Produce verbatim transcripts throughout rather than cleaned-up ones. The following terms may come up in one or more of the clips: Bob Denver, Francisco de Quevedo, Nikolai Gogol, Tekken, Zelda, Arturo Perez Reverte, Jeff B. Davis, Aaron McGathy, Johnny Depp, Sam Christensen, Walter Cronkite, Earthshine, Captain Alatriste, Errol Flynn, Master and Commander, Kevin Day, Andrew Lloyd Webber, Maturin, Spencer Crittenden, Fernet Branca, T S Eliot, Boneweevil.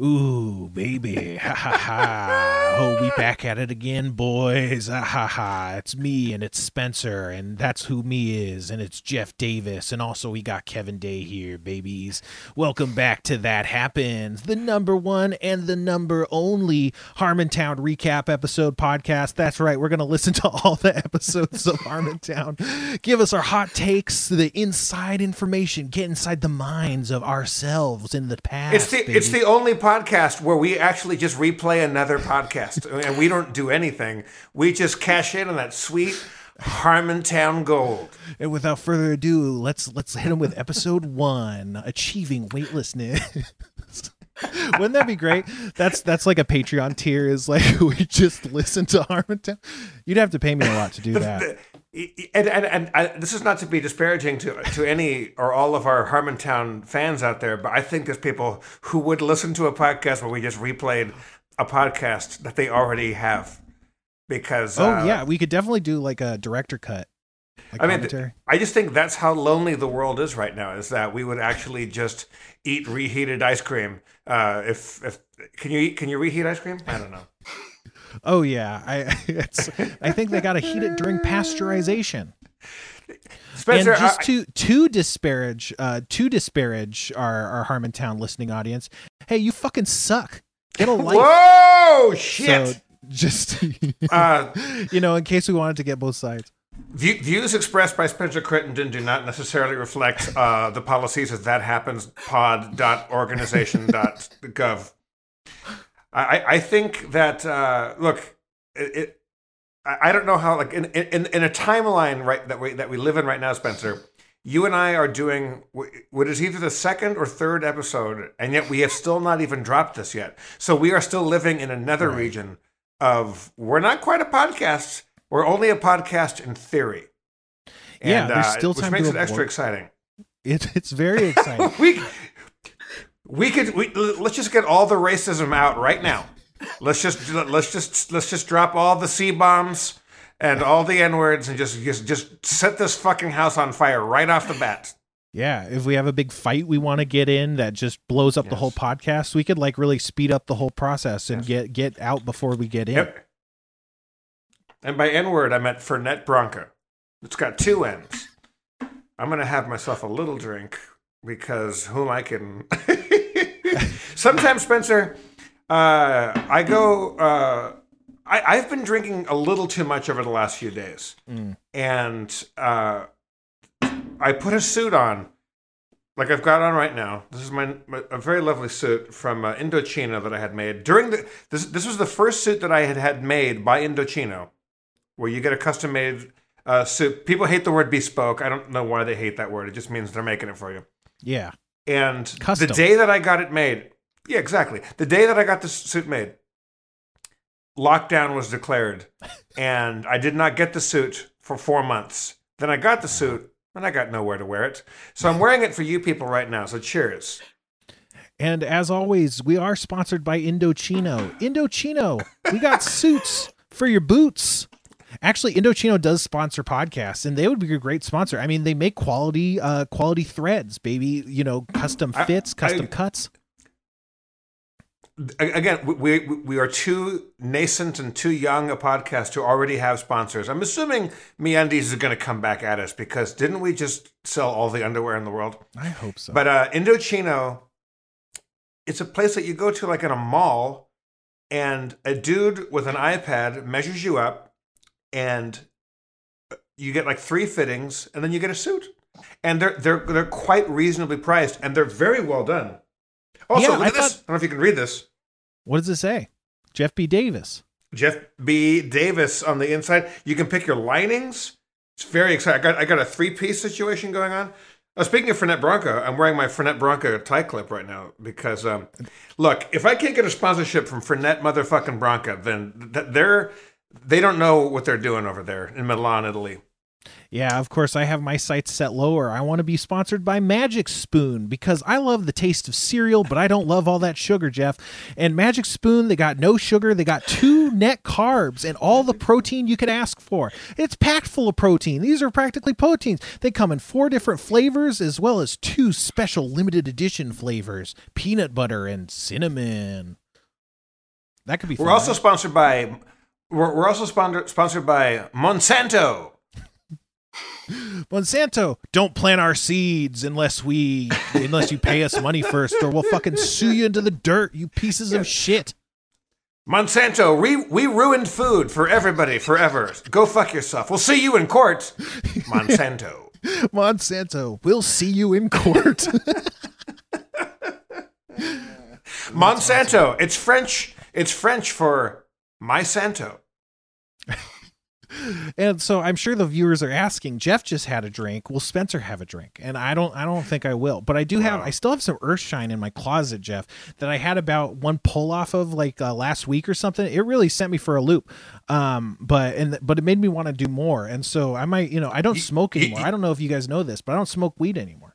Ooh, baby. Ha ha ha. Oh, we back at it again, boys. Ah, ha ha. It's me and it's Spencer and that's who me is and it's Jeff Davis and also we got Kevin Day here, babies. Welcome back to That Happens, the number one and the number only Harmontown recap episode podcast. That's right. We're going to listen to all the episodes of Harmontown. Give us our hot takes, the inside information, get inside the minds of ourselves in the past. It's the, it's the only podcast where we actually just replay another podcast and we don't do anything. We just cash in on that sweet Harmontown gold. And without further ado, let's let's hit them with episode one, Achieving Weightlessness. Wouldn't that be great? That's that's like a Patreon tier, is like we just listen to Harmontown. You'd have to pay me a lot to do that. And, and, and I, this is not to be disparaging to to any or all of our Harmontown fans out there, but I think there's people who would listen to a podcast where we just replayed a podcast that they already have. Because oh uh, yeah, we could definitely do like a director cut. Like I commentary. mean, I just think that's how lonely the world is right now. Is that we would actually just eat reheated ice cream? Uh, if if can you eat, can you reheat ice cream? I don't know. Oh yeah, I it's, I think they got to heat it during pasteurization. Spencer, and just I, to to disparage uh, to disparage our our Harmontown listening audience, hey, you fucking suck. Get a life. Whoa, shit. So just uh, you know, in case we wanted to get both sides. Views expressed by Spencer Crittenden do not necessarily reflect uh, the policies of That Happens pod dot organization dot gov. I, I think that uh, look, it, it, I don't know how like in, in in a timeline right that we that we live in right now, Spencer. You and I are doing what is either the second or third episode, and yet we have still not even dropped this yet. So we are still living in another right. region of we're not quite a podcast. We're only a podcast in theory. And, yeah, there's uh, still time which makes to it extra work. exciting. It, it's very exciting. we we could we, let's just get all the racism out right now. Let's just let's just let's just drop all the C-bombs and all the N-words and just just just set this fucking house on fire right off the bat. Yeah, if we have a big fight we want to get in that just blows up yes. the whole podcast, we could like really speed up the whole process and yes. get get out before we get in. Yep. And by N-word, I meant Fernet Branca. It's got two N's. I'm going to have myself a little drink because whom I can... Sometimes, Spencer, uh, I go... Uh, I, I've been drinking a little too much over the last few days. Mm. And uh, I put a suit on, like I've got on right now. This is my, my a very lovely suit from uh, Indochino that I had made. during the This this was the first suit that I had had made by Indochino. Where you get a custom-made uh, suit. People hate the word bespoke. I don't know why they hate that word. It just means they're making it for you. Yeah. And custom. The day that I got it made, yeah, exactly. The day that I got the suit made, lockdown was declared, and I did not get the suit for four months. Then I got the suit, and I got nowhere to wear it. So I'm wearing it for you people right now, so cheers. And as always, we are sponsored by Indochino. Indochino, we got suits for your boots. Actually, Indochino does sponsor podcasts, and they would be a great sponsor. I mean, they make quality uh, quality threads, baby. You know, custom fits, I, custom I, cuts. Again, we we are too nascent and too young a podcast to already have sponsors. I'm assuming MeUndies is going to come back at us because didn't we just sell all the underwear in the world? I hope so. But uh, Indochino, it's a place that you go to like in a mall, and a dude with an iPad measures you up. And you get like three fittings, and then you get a suit, and they're they're they're quite reasonably priced, and they're very well done. Also, yeah, look I at thought, this. I don't know if you can read this. What does it say? Jeff B. Davis. Jeff B. Davis on the inside. You can pick your linings. It's very exciting. I got I got a three piece situation going on. Uh, speaking of Fernet Branca, I'm wearing my Fernet Branca tie clip right now because um, look, if I can't get a sponsorship from Fernet motherfucking Branca, then th- they're. They don't know what they're doing over there in Milan, Italy. Yeah, of course, I have my sights set lower. I want to be sponsored by Magic Spoon because I love the taste of cereal, but I don't love all that sugar, Jeff. And Magic Spoon, they got no sugar. They got two net carbs and all the protein you could ask for. It's packed full of protein. These are practically proteins. They come in four different flavors as well as two special limited edition flavors, peanut butter and cinnamon. That could be fun. We're also sponsored by... We're also sponsored by Monsanto. Monsanto, don't plant our seeds unless we unless you pay us money first, or we'll fucking sue you into the dirt, you pieces of shit. Monsanto, we, we ruined food for everybody forever. Go fuck yourself. We'll see you in court. Monsanto. Monsanto, we'll see you in court. Monsanto, it's French. It's French for my Santo. And so I'm sure the viewers are asking, Jeff just had a drink. Will Spencer have a drink? And I don't, I don't think I will, but I do have, I still have some Earthshine in my closet, Jeff, that I had about one pull off of like uh, last week or something. It really sent me for a loop. Um, but, and, but it made me want to do more. And so I might, you know, I don't smoke anymore. I don't know if you guys know this, but I don't smoke weed anymore.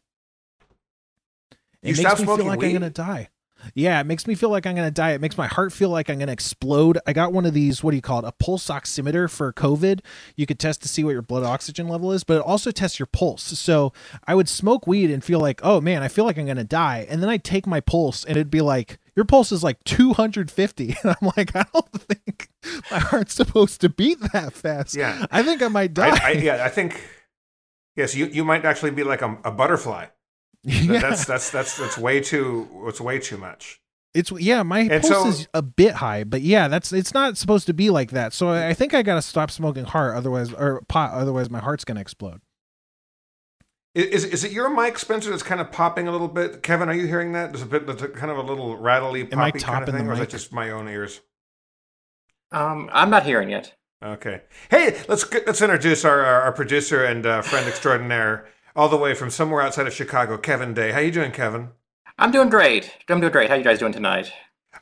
It you makes me feel like weed? I'm going to die. Yeah, it makes me feel like I'm going to die. It makes my heart feel like I'm going to explode. I got one of these, what do you call it, a pulse oximeter for COVID. You could test to see what your blood oxygen level is, but it also tests your pulse. So I would smoke weed and feel like, oh, man, I feel like I'm going to die. And then I'd take my pulse and it'd be like, your pulse is like two hundred fifty. And I'm like, I don't think my heart's supposed to beat that fast. Yeah, I think I might die. I, I, yeah, I think, yes, you, you might actually be like a, a butterfly. Yeah. That's that's that's that's way too it's way too much. It's yeah, my and pulse so, is a bit high, but yeah, that's it's not supposed to be like that. So I think I gotta stop smoking heart, otherwise or pot, otherwise my heart's gonna explode. Is is it your mic, Spencer? That's kind of popping a little bit. Kevin, are you hearing that? There's a bit, there's a kind of a little rattly, poppy Am I kind of thing, or is it just my own ears? Um, I'm not hearing it. Okay. Hey, let's let's introduce our our, our producer and uh, friend extraordinaire. All the way from somewhere outside of Chicago, Kevin Day. How you doing, Kevin? I'm doing great. I'm doing great. How you guys doing tonight?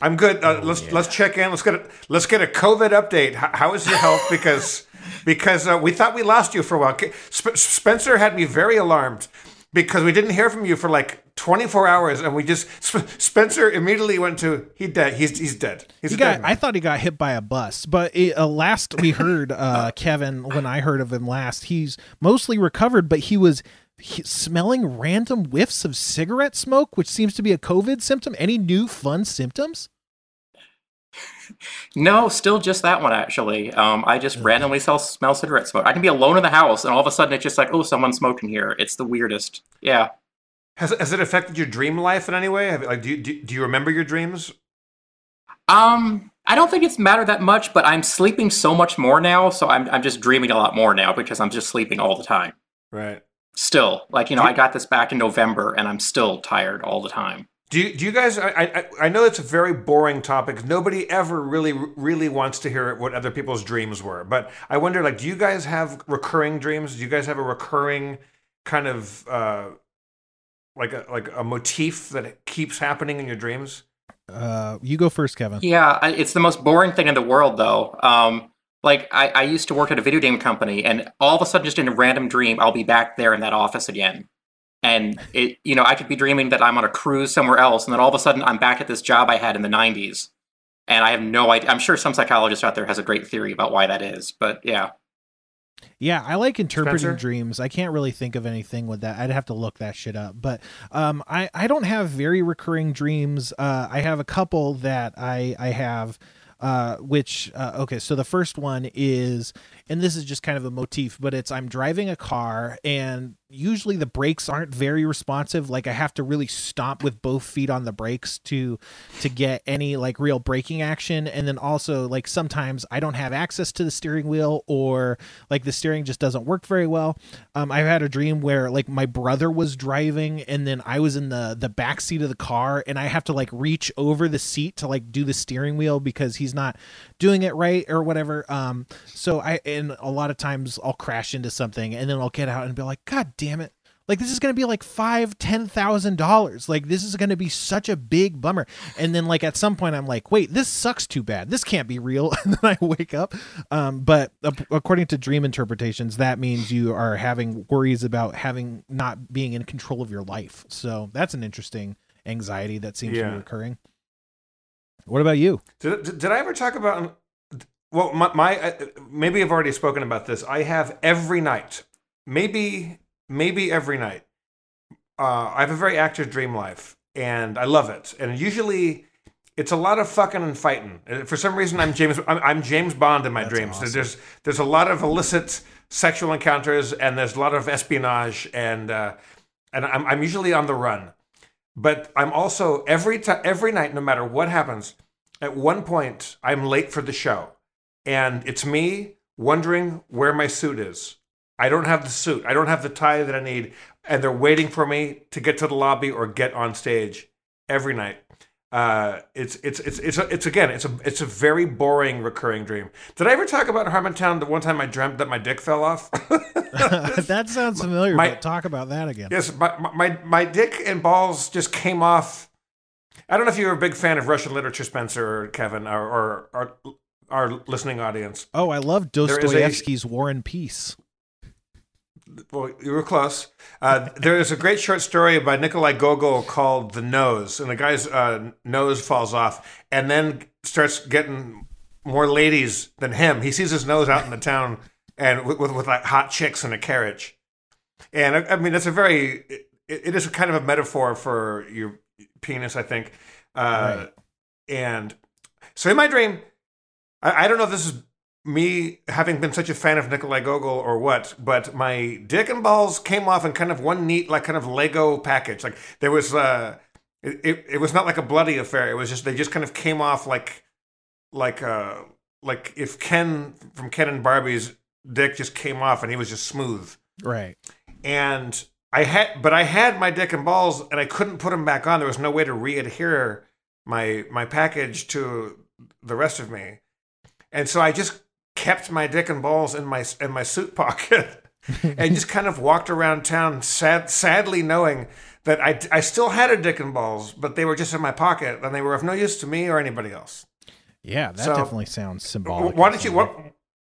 I'm good. Uh, oh, let's yeah. let's check in. Let's get a, let's get a COVID update. How, how is your health? Because because uh, we thought we lost you for a while. Sp- Spencer had me very alarmed because we didn't hear from you for like twenty-four hours, and we just Sp- Spencer immediately went to he dead. He's he's dead. He's he got, dead I thought he got hit by a bus, but it, uh, last we heard, uh, Kevin, when I heard of him last, he's mostly recovered, but he was. Smelling random whiffs of cigarette smoke, which seems to be a COVID symptom. Any new fun symptoms? No, still just that one, actually. Um, I just Ugh. randomly smell, smell cigarette smoke. I can be alone in the house, and all of a sudden it's just like, oh, someone's smoking here. It's the weirdest. Yeah. Has, has it affected your dream life in any way? Have, like, do you, do, do you remember your dreams? Um... I don't think it's mattered that much, but I'm sleeping so much more now, so I'm I'm just dreaming a lot more now because I'm just sleeping all the time. Right. Still, like, you know, you, I got this back in November, and I'm still tired all the time. Do you, do you guys, I, I I know it's a very boring topic. Nobody ever really, really wants to hear what other people's dreams were. But I wonder, like, do you guys have recurring dreams? Do you guys have a recurring kind of, uh, like, a, like a motif that keeps happening in your dreams? Uh, you go first, Kevin. Yeah, it's the most boring thing in the world, though. Um Like, I, I used to work at a video game company, and all of a sudden, just in a random dream, I'll be back there in that office again. And, it, you know, I could be dreaming that I'm on a cruise somewhere else, and then all of a sudden, I'm back at this job I had in the nineties. And I have no idea. I'm sure some psychologist out there has a great theory about why that is, but yeah. Yeah, I like interpreting Spencer? dreams. I can't really think of anything with that. I'd have to look that shit up. But um, I, I don't have very recurring dreams. Uh, I have a couple that I, I have... Uh, which, uh, okay, so the first one is, and this is just kind of a motif, but it's I'm driving a car and usually the brakes aren't very responsive. Like I have to really stomp with both feet on the brakes to, to get any like real braking action. And then also like sometimes I don't have access to the steering wheel or like the steering just doesn't work very well. Um, I've had a dream where like my brother was driving and then I was in the, the back seat of the car and I have to like reach over the seat to like do the steering wheel because he he's not doing it right or whatever. Um, so I, and a lot of times I'll crash into something and then I'll get out and be like, God damn it. Like, this is going to be like five, ten thousand dollars. Like, this is going to be such a big bummer. And then, like, at some point, I'm like, wait, this sucks too bad. This can't be real. And then I wake up. Um, but uh, according to dream interpretations, that means you are having worries about having not being in control of your life. So that's an interesting anxiety that seems yeah. to be recurring. What about you? Did, did I ever talk about? Well, my, my uh, maybe I've already spoken about this. I have every night, maybe. Maybe every night. Uh, I have a very active dream life, and I love it. And usually, it's a lot of fucking and fighting. For some reason, I'm James. I'm, I'm James Bond in my That's dreams. Awesome. There's there's a lot of illicit sexual encounters, and there's a lot of espionage, and uh, and I'm I'm usually on the run. But I'm also every time, every night, no matter what happens. At one point, I'm late for the show, and it's me wondering where my suit is. I don't have the suit. I don't have the tie that I need. And they're waiting for me to get to the lobby or get on stage every night. Uh, it's, it's, it's, it's, a, it's again, it's a, it's a very boring recurring dream. Did I ever talk about Harmontown? The one time I dreamt that my dick fell off. That sounds familiar. My, but talk about that again. Yes. My, my, my dick and balls just came off. I don't know if you're a big fan of Russian literature, Spencer or Kevin, or, or, or our listening audience. Oh, I love Dostoevsky's a, War and Peace. Well, you were close. Uh, there is a great short story by Nikolai Gogol called "The Nose," and the guy's uh, nose falls off, and then starts getting more ladies than him. He sees his nose out in the town, and with, with, with like hot chicks in a carriage. And I, I mean, that's a very. It, it is kind of a metaphor for your penis, I think. Uh, right. And so, in my dream, I, I don't know if this is. Me having been such a fan of Nikolai Gogol or what, but my dick and balls came off in kind of one neat, like kind of Lego package. Like there was, uh, it it was not like a bloody affair. It was just they just kind of came off like, like uh, like if Ken from Ken and Barbie's dick just came off and he was just smooth, right? And I had, but I had my dick and balls, and I couldn't put them back on. There was no way to re-adhere my my package to the rest of me, and so I just. Kept my dick and balls in my in my suit pocket, and just kind of walked around town, sad, sadly knowing that I, I still had a dick and balls, but they were just in my pocket, and they were of no use to me or anybody else. Yeah, that so, definitely sounds symbolic. Why don't you? What,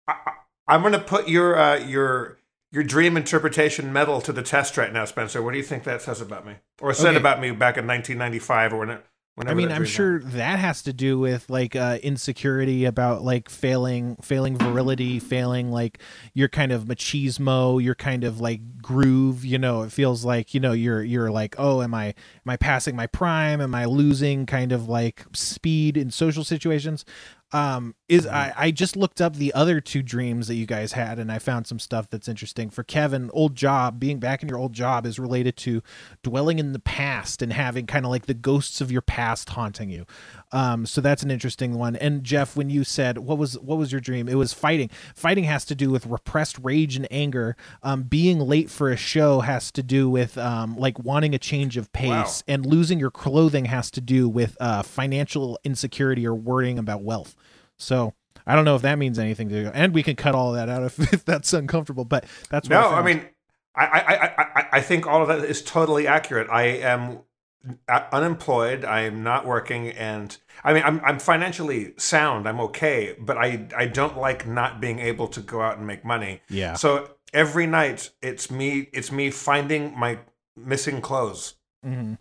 I, I'm going to put your uh, your your dream interpretation medal to the test right now, Spencer. What do you think that says about me, or said okay. about me back in nineteen ninety-five or whenever? Whenever I mean, I'm sure that. that has to do with like uh, insecurity about like failing, failing virility, failing like your kind of machismo, your kind of like groove. You know, it feels like you know you're you're like, oh, am I am I passing my prime? Am I losing kind of like speed in social situations? Um, is I, I just looked up the other two dreams that you guys had, and I found some stuff that's interesting. For Kevin, old job, being back in your old job is related to dwelling in the past and having kind of like the ghosts of your past haunting you. Um, so that's an interesting one. And Jeff, when you said what was what was your dream? It was fighting. Fighting has to do with repressed rage and anger. Um, being late for a show has to do with um, like wanting a change of pace, wow. and losing your clothing has to do with uh, financial insecurity or worrying about wealth. So I don't know if that means anything to you, and we can cut all of that out if, if that's uncomfortable. But that's what no. I, I mean, I, I I I think all of that is totally accurate. I am unemployed. I am not working, and I mean, I'm I'm financially sound. I'm okay, but I I don't like not being able to go out and make money. Yeah. So every night it's me it's me finding my missing clothes. Mm-hmm.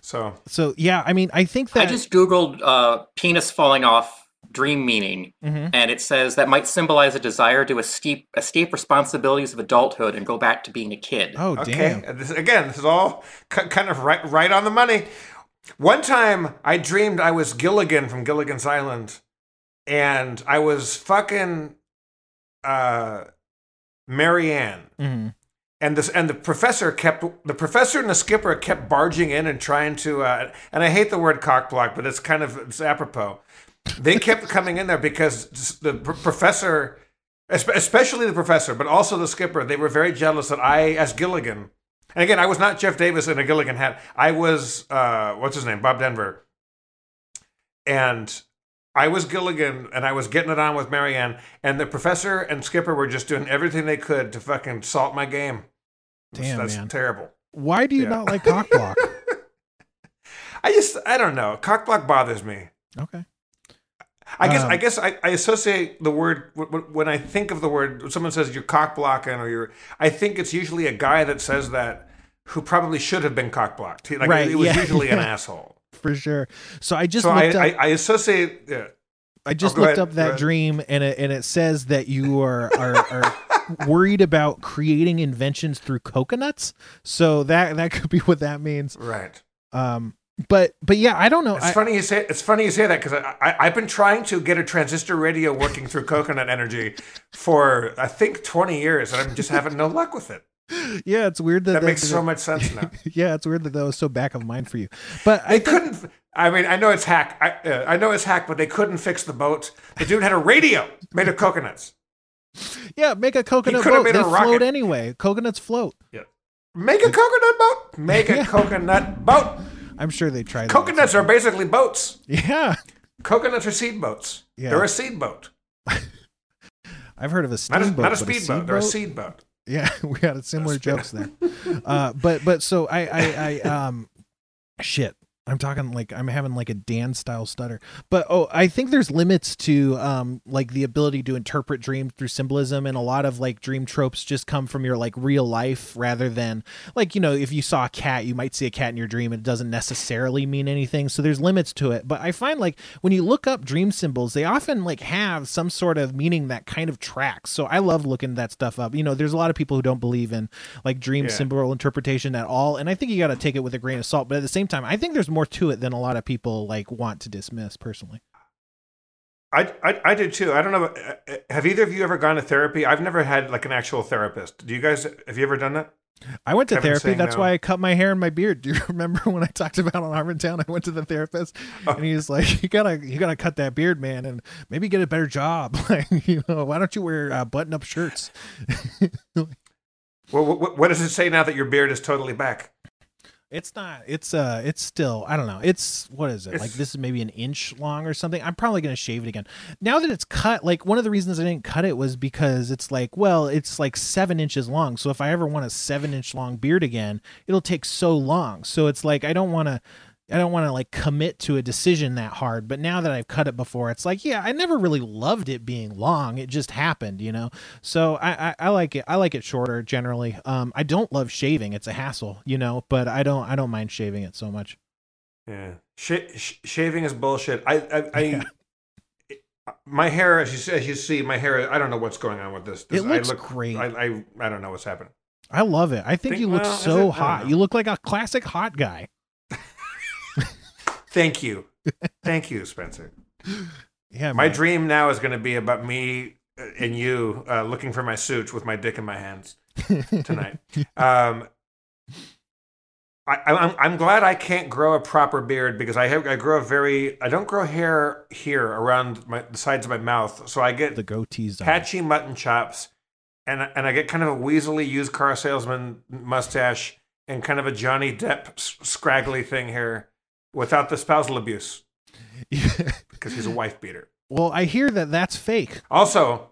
So so yeah. I mean, I think that I just Googled uh, penis falling off. Dream meaning, mm-hmm. and it says that might symbolize a desire to escape, escape responsibilities of adulthood and go back to being a kid. Oh, okay. Damn. This, again, this is all c- kind of right, right on the money. One time I dreamed I was Gilligan from Gilligan's Island, and I was fucking uh, Marianne. Mm-hmm. And this, and the professor kept the professor and the skipper kept barging in and trying to. Uh, and I hate the word cockblock, but it's kind of it's apropos. They kept coming in there because the professor, especially the professor, but also the skipper, they were very jealous that I, as Gilligan, and again, I was not Jeff Davis in a Gilligan hat. I was, uh, what's his name? Bob Denver. And I was Gilligan, and I was getting it on with Marianne, and the professor and skipper were just doing everything they could to fucking salt my game. Damn, that's man. terrible. Why do you yeah. not like cock block? I just, I don't know. Cock block bothers me. Okay. I guess, um, I guess, I, I associate the word when I think of the word. When someone says you're cock blocking or you're, I think it's usually a guy that says that who probably should have been cock blocked. Like, right? It was yeah. usually an asshole for sure. So I just so looked I, up, I, I associate. Yeah. I just oh, looked ahead. up that dream, and it and it says that you are are. are worried about creating inventions through coconuts, so that that could be what that means, right? Um, but but yeah, I don't know. It's I, funny you say it's funny you say that because I, I I've been trying to get a transistor radio working through coconut energy for I think twenty years, and I'm just having no luck with it. Yeah, it's weird that that, that makes that, so much sense now. Yeah, it's weird that that was so back of mind for you. But I they couldn't. I mean, I know it's hack. I uh, I know it's hack, but they couldn't fix the boat. The dude had a radio made of coconuts. Yeah, make a coconut boat. They float anyway. Coconuts float. Yeah. Make a coconut boat. Make a yeah. coconut boat. I'm sure they tried. Coconuts are basically boats. Yeah. Coconuts are seed boats. Yeah. They're a seed boat. I've heard of a steam not a, boat. Not a speed a boat. boat. They're a seed boat. Yeah, we got similar jokes there. Uh, but but so I I, I um shit. I'm talking like I'm having like a Dan style stutter, but oh, I think there's limits to um like the ability to interpret dreams through symbolism, and a lot of like dream tropes just come from your like real life rather than like, you know, if you saw a cat, you might see a cat in your dream and it doesn't necessarily mean anything. So there's limits to it. But I find like when you look up dream symbols, they often like have some sort of meaning that kind of tracks. So I love looking that stuff up. You know, there's a lot of people who don't believe in like dream yeah. symbol interpretation at all, and I think you got to take it with a grain of salt. But at the same time, I think there's more to it than a lot of people like want to dismiss personally. I, I I did too. I don't know. Have either of you ever gone to therapy? I've never had like an actual therapist. Do you guys, have you ever done that? I went to Kevin's therapy. That's no. why I cut my hair and my beard. Do you remember when I talked about on Harmontown? I went to the therapist oh. and he's like, you gotta, you gotta cut that beard, man, and maybe get a better job. Like, you know, why don't you wear uh, button up shirts? Well, what, what does it say now that your beard is totally back? It's not, it's, uh, it's still, I don't know. It's, what is it? It's, like, this is maybe an inch long or something. I'm probably going to shave it again. Now that it's cut, like, one of the reasons I didn't cut it was because it's like, well, it's like seven inches long. So if I ever want a seven inch long beard again, it'll take so long. So it's like, I don't want to, I don't want to like commit to a decision that hard. But now that I've cut it before, it's like, yeah, I never really loved it being long. It just happened, you know? So I, I, I like it. I like it shorter generally. Um, I don't love shaving. It's a hassle, you know, but I don't, I don't mind shaving it so much. Yeah. Sh- sh- shaving is bullshit. I, I, I yeah. my hair, as you, as you see my hair, I don't know what's going on with this. this it looks I look, great. I, I, I don't know what's happening. I love it. I think, think you look well, so hot. You look like a classic hot guy. Thank you. Thank you, Spencer. Yeah, my man. Dream now is going to be about me and you uh, looking for my suit with my dick in my hands tonight. um, I, I'm, I'm glad I can't grow a proper beard because I have, I grow a very, I don't grow hair here around my, the sides of my mouth. So I get the goatees, patchy mutton chops, and, and I get kind of a weaselly used car salesman mustache and kind of a Johnny Depp scraggly thing here. Without the spousal abuse, because he's a wife beater. Well, I hear that that's fake. Also,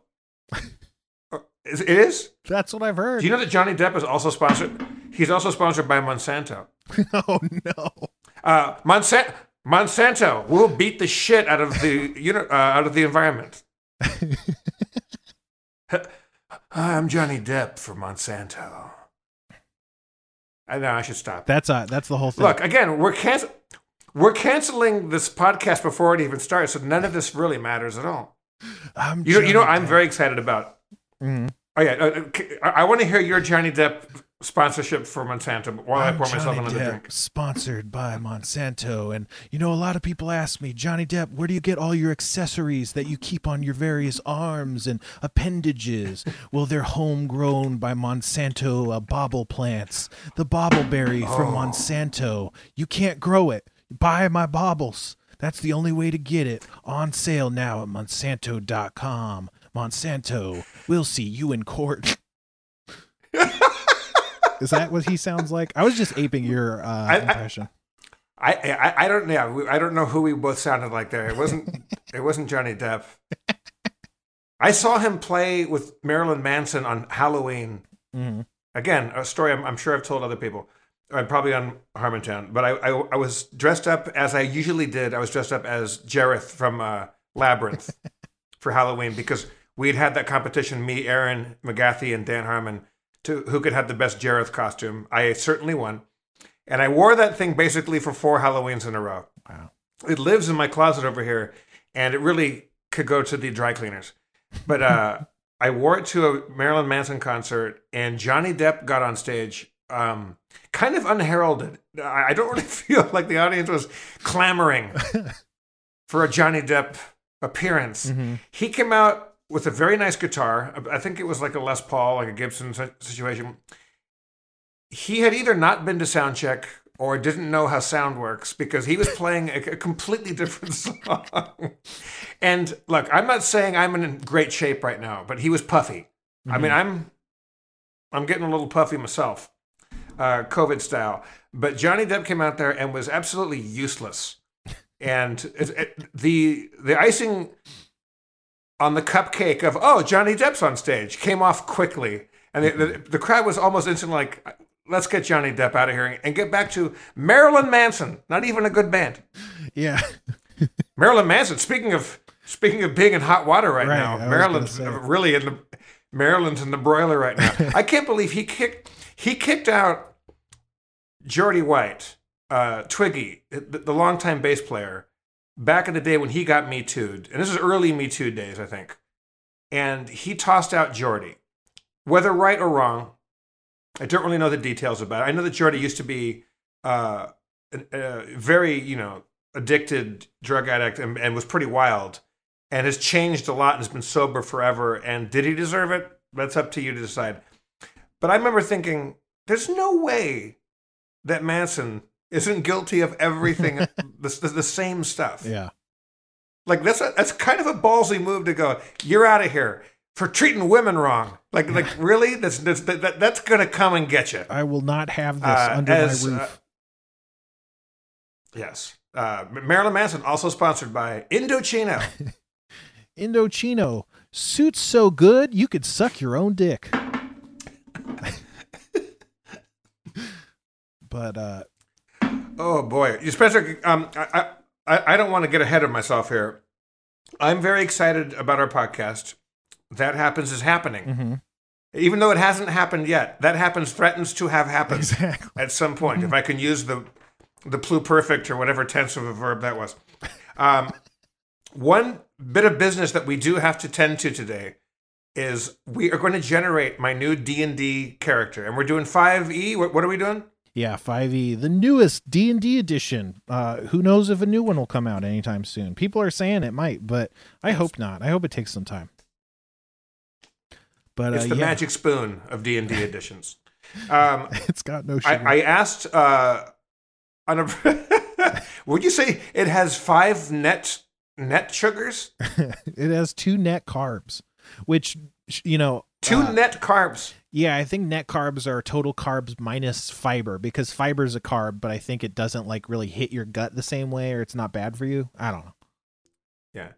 it is? That's what I've heard. Do you know that Johnny Depp is also sponsored? He's also sponsored by Monsanto. Oh, no. Uh, Monsanto, Monsanto will beat the shit out of the, you know, uh, out of the environment. I'm Johnny Depp for Monsanto. I know, I should stop. That's uh, that's the whole thing. Look, again, we're canceling. We're canceling this podcast before it even starts, so none of this really matters at all. I'm you know, you know, I'm very excited about. Mm-hmm. Oh yeah, I, I want to hear your Johnny Depp sponsorship for Monsanto while I'm I pour Johnny myself another Depp, drink. Sponsored by Monsanto, and you know, a lot of people ask me, Johnny Depp, where do you get all your accessories that you keep on your various arms and appendages? Well, they're homegrown by Monsanto uh, bobble plants. The bobbleberry oh. from Monsanto. You can't grow it. Buy my baubles. That's the only way to get it. On sale now at Monsanto dot com. Monsanto, we'll see you in court. Is that what he sounds like? I was just aping your uh, I, impression. I, I I don't know. I don't know who we both sounded like there. It wasn't. It wasn't Johnny Depp. I saw him play with Marilyn Manson on Halloween. Mm-hmm. Again, a story I'm, I'm sure I've told other people. I'm probably on Harmontown, but I, I I was dressed up as I usually did. I was dressed up as Jareth from uh, Labyrinth for Halloween because we had had that competition. Me, Aaron McGathy, and Dan Harmon to who could have the best Jareth costume. I certainly won, and I wore that thing basically for four Halloweens in a row. Wow! It lives in my closet over here, and it really could go to the dry cleaners, but uh, I wore it to a Marilyn Manson concert, and Johnny Depp got on stage. Um, kind of unheralded. I don't really feel like the audience was clamoring for a Johnny Depp appearance. Mm-hmm. He came out with a very nice guitar. I think it was like a Les Paul, like a Gibson situation. He had either not been to sound check or didn't know how sound works because he was playing a, a completely different song. And look, I'm not saying I'm in great shape right now, but he was puffy. Mm-hmm. I mean, I'm I'm getting a little puffy myself. Uh, COVID style, but Johnny Depp came out there and was absolutely useless. And it, it, the the icing on the cupcake of oh Johnny Depp's on stage came off quickly, and the, the, the crowd was almost instantly like, let's get Johnny Depp out of here and get back to Marilyn Manson. Not even a good band. Yeah, Marilyn Manson. Speaking of speaking of being in hot water right, right now, Marilyn's really in the Marilyn's in the broiler right now. I can't believe he kicked. He kicked out Geordie White, uh, Twiggy, the, the longtime bass player, back in the day when he got Me Too'd. And this is early Me Too days, I think. And he tossed out Geordie. Whether right or wrong, I don't really know the details about it. I know that Geordie used to be uh, a, a very, you know, addicted drug addict and, and was pretty wild and has changed a lot and has been sober forever. And did he deserve it? That's up to you to decide. But I remember thinking, there's no way that Manson isn't guilty of everything, the, the, the same stuff. Yeah. Like, that's a, that's kind of a ballsy move to go, you're out of here for treating women wrong. Like, yeah. like really? That's, that's, that, that's going to come and get you. I will not have this uh, under as, my roof. Uh, yes. Uh, Marilyn Manson, also sponsored by Indochino. Indochino. Suits so good, you could suck your own dick. But uh, oh boy, Spencer! Um, I, I I don't want to get ahead of myself here. I'm very excited about our podcast. That happens is happening, mm-hmm. even though it hasn't happened yet. That happens threatens to have happened exactly. at some point. If I can use the the pluperfect or whatever tense of a verb that was. Um, one bit of business that we do have to tend to today. Is we are going to generate my new D and D character. And we're doing five E. What, what are we doing? Yeah, five E. The newest D and D edition. Uh, who knows if a new one will come out anytime soon. People are saying it might, but I hope not. I hope it takes some time. But It's uh, the yeah. Magic Spoon of D and D editions. Um, it's got no sugar. I, I asked... Uh, on a would you say it has five net net sugars? It has two net carbs. Which, you know, two uh, net carbs. Yeah, I think net carbs are total carbs minus fiber because fiber is a carb, but I think it doesn't like really hit your gut the same way or it's not bad for you. I don't know. Yeah.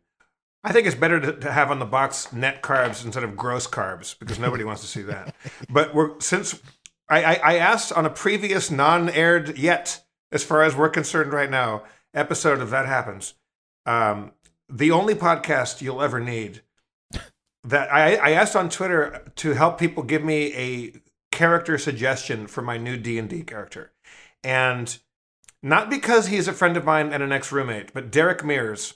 I think it's better to, to have on the box net carbs instead of gross carbs because nobody wants to see that. But we're since I, I, I asked on a previous non-aired yet, as far as we're concerned right now, episode of That Happens, um, the only podcast you'll ever need. That I, I asked on Twitter to help people give me a character suggestion for my new D and D character. And not because he's a friend of mine and an ex-roommate, but Derek Mears,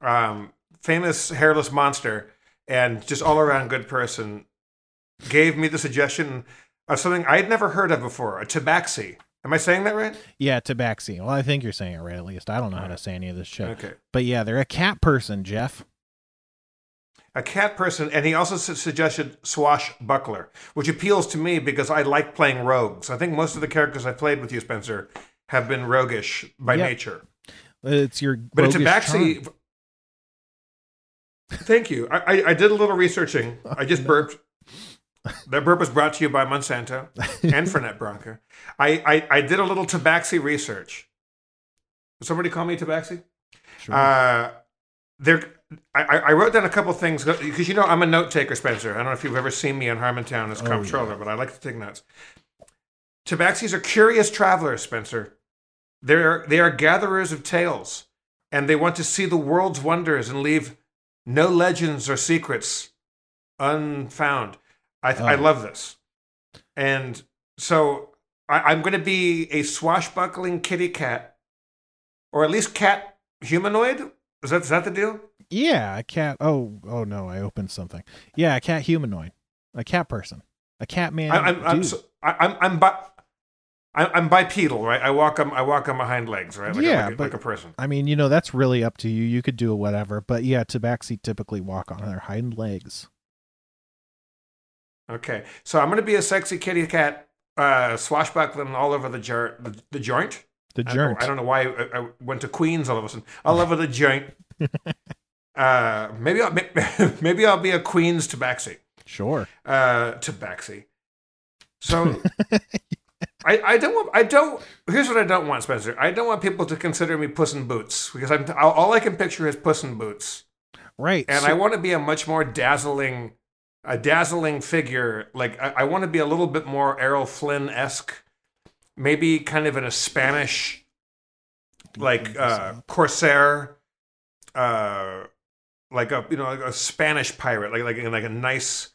um, famous hairless monster and just all-around good person, gave me the suggestion of something I had never heard of before, a Tabaxi. Am I saying that right? Yeah, Tabaxi. Well, I think you're saying it right, at least. I don't know All right. how to say any of this shit. Okay. But yeah, they're a cat person, Jeff. A cat person, and he also su- suggested Swashbuckler, which appeals to me because I like playing rogues. I think most of the characters I played with you, Spencer, have been roguish by yep. nature. It's your but roguish it's Tabaxi. Charm. Thank you. I, I, I did a little researching. I just burped. That burp was brought to you by Monsanto and Fernet Branca. I, I, I did a little Tabaxi research. Somebody call me Tabaxi? Sure. Uh, there, I, I wrote down a couple things because you know I'm a note taker, Spencer. I don't know if you've ever seen me in Harmontown as oh, comptroller, yeah. but I like to take notes. Tabaxis are curious travelers, Spencer. They're they are gatherers of tales, and they want to see the world's wonders and leave no legends or secrets unfound. I th oh. I love this, and so I, I'm going to be a swashbuckling kitty cat, or at least cat humanoid. Is that is that the deal? Yeah, a cat. Oh, oh no! I opened something. Yeah, a cat humanoid, a cat person, a cat man. I, I'm, I'm, so, I, I'm I'm bi I, I'm bipedal, right? I walk on I walk on my hind legs, right? Like, yeah, like, but, like a person. I mean, you know, that's really up to you. You could do whatever, but yeah, Tabaxi typically walk on their hind legs. Okay, so I'm gonna be a sexy kitty cat, uh, swashbuckling all over the jar, the, the joint. The joint. I, I don't know why I, I went to Queens all of a sudden. All over the joint. uh, maybe I'll maybe I'll be a Queens Tabaxi. Sure. Uh, Tabaxi. So I I don't want I don't. Here's what I don't want, Spencer. I don't want people to consider me Puss in Boots because I'm all I can picture is Puss in Boots. Right. And so I want to be a much more dazzling. A dazzling figure, like I, I want to be a little bit more Errol Flynn-esque, maybe kind of in a Spanish, like uh, corsair, uh, like a you know like a Spanish pirate, like like in like a nice,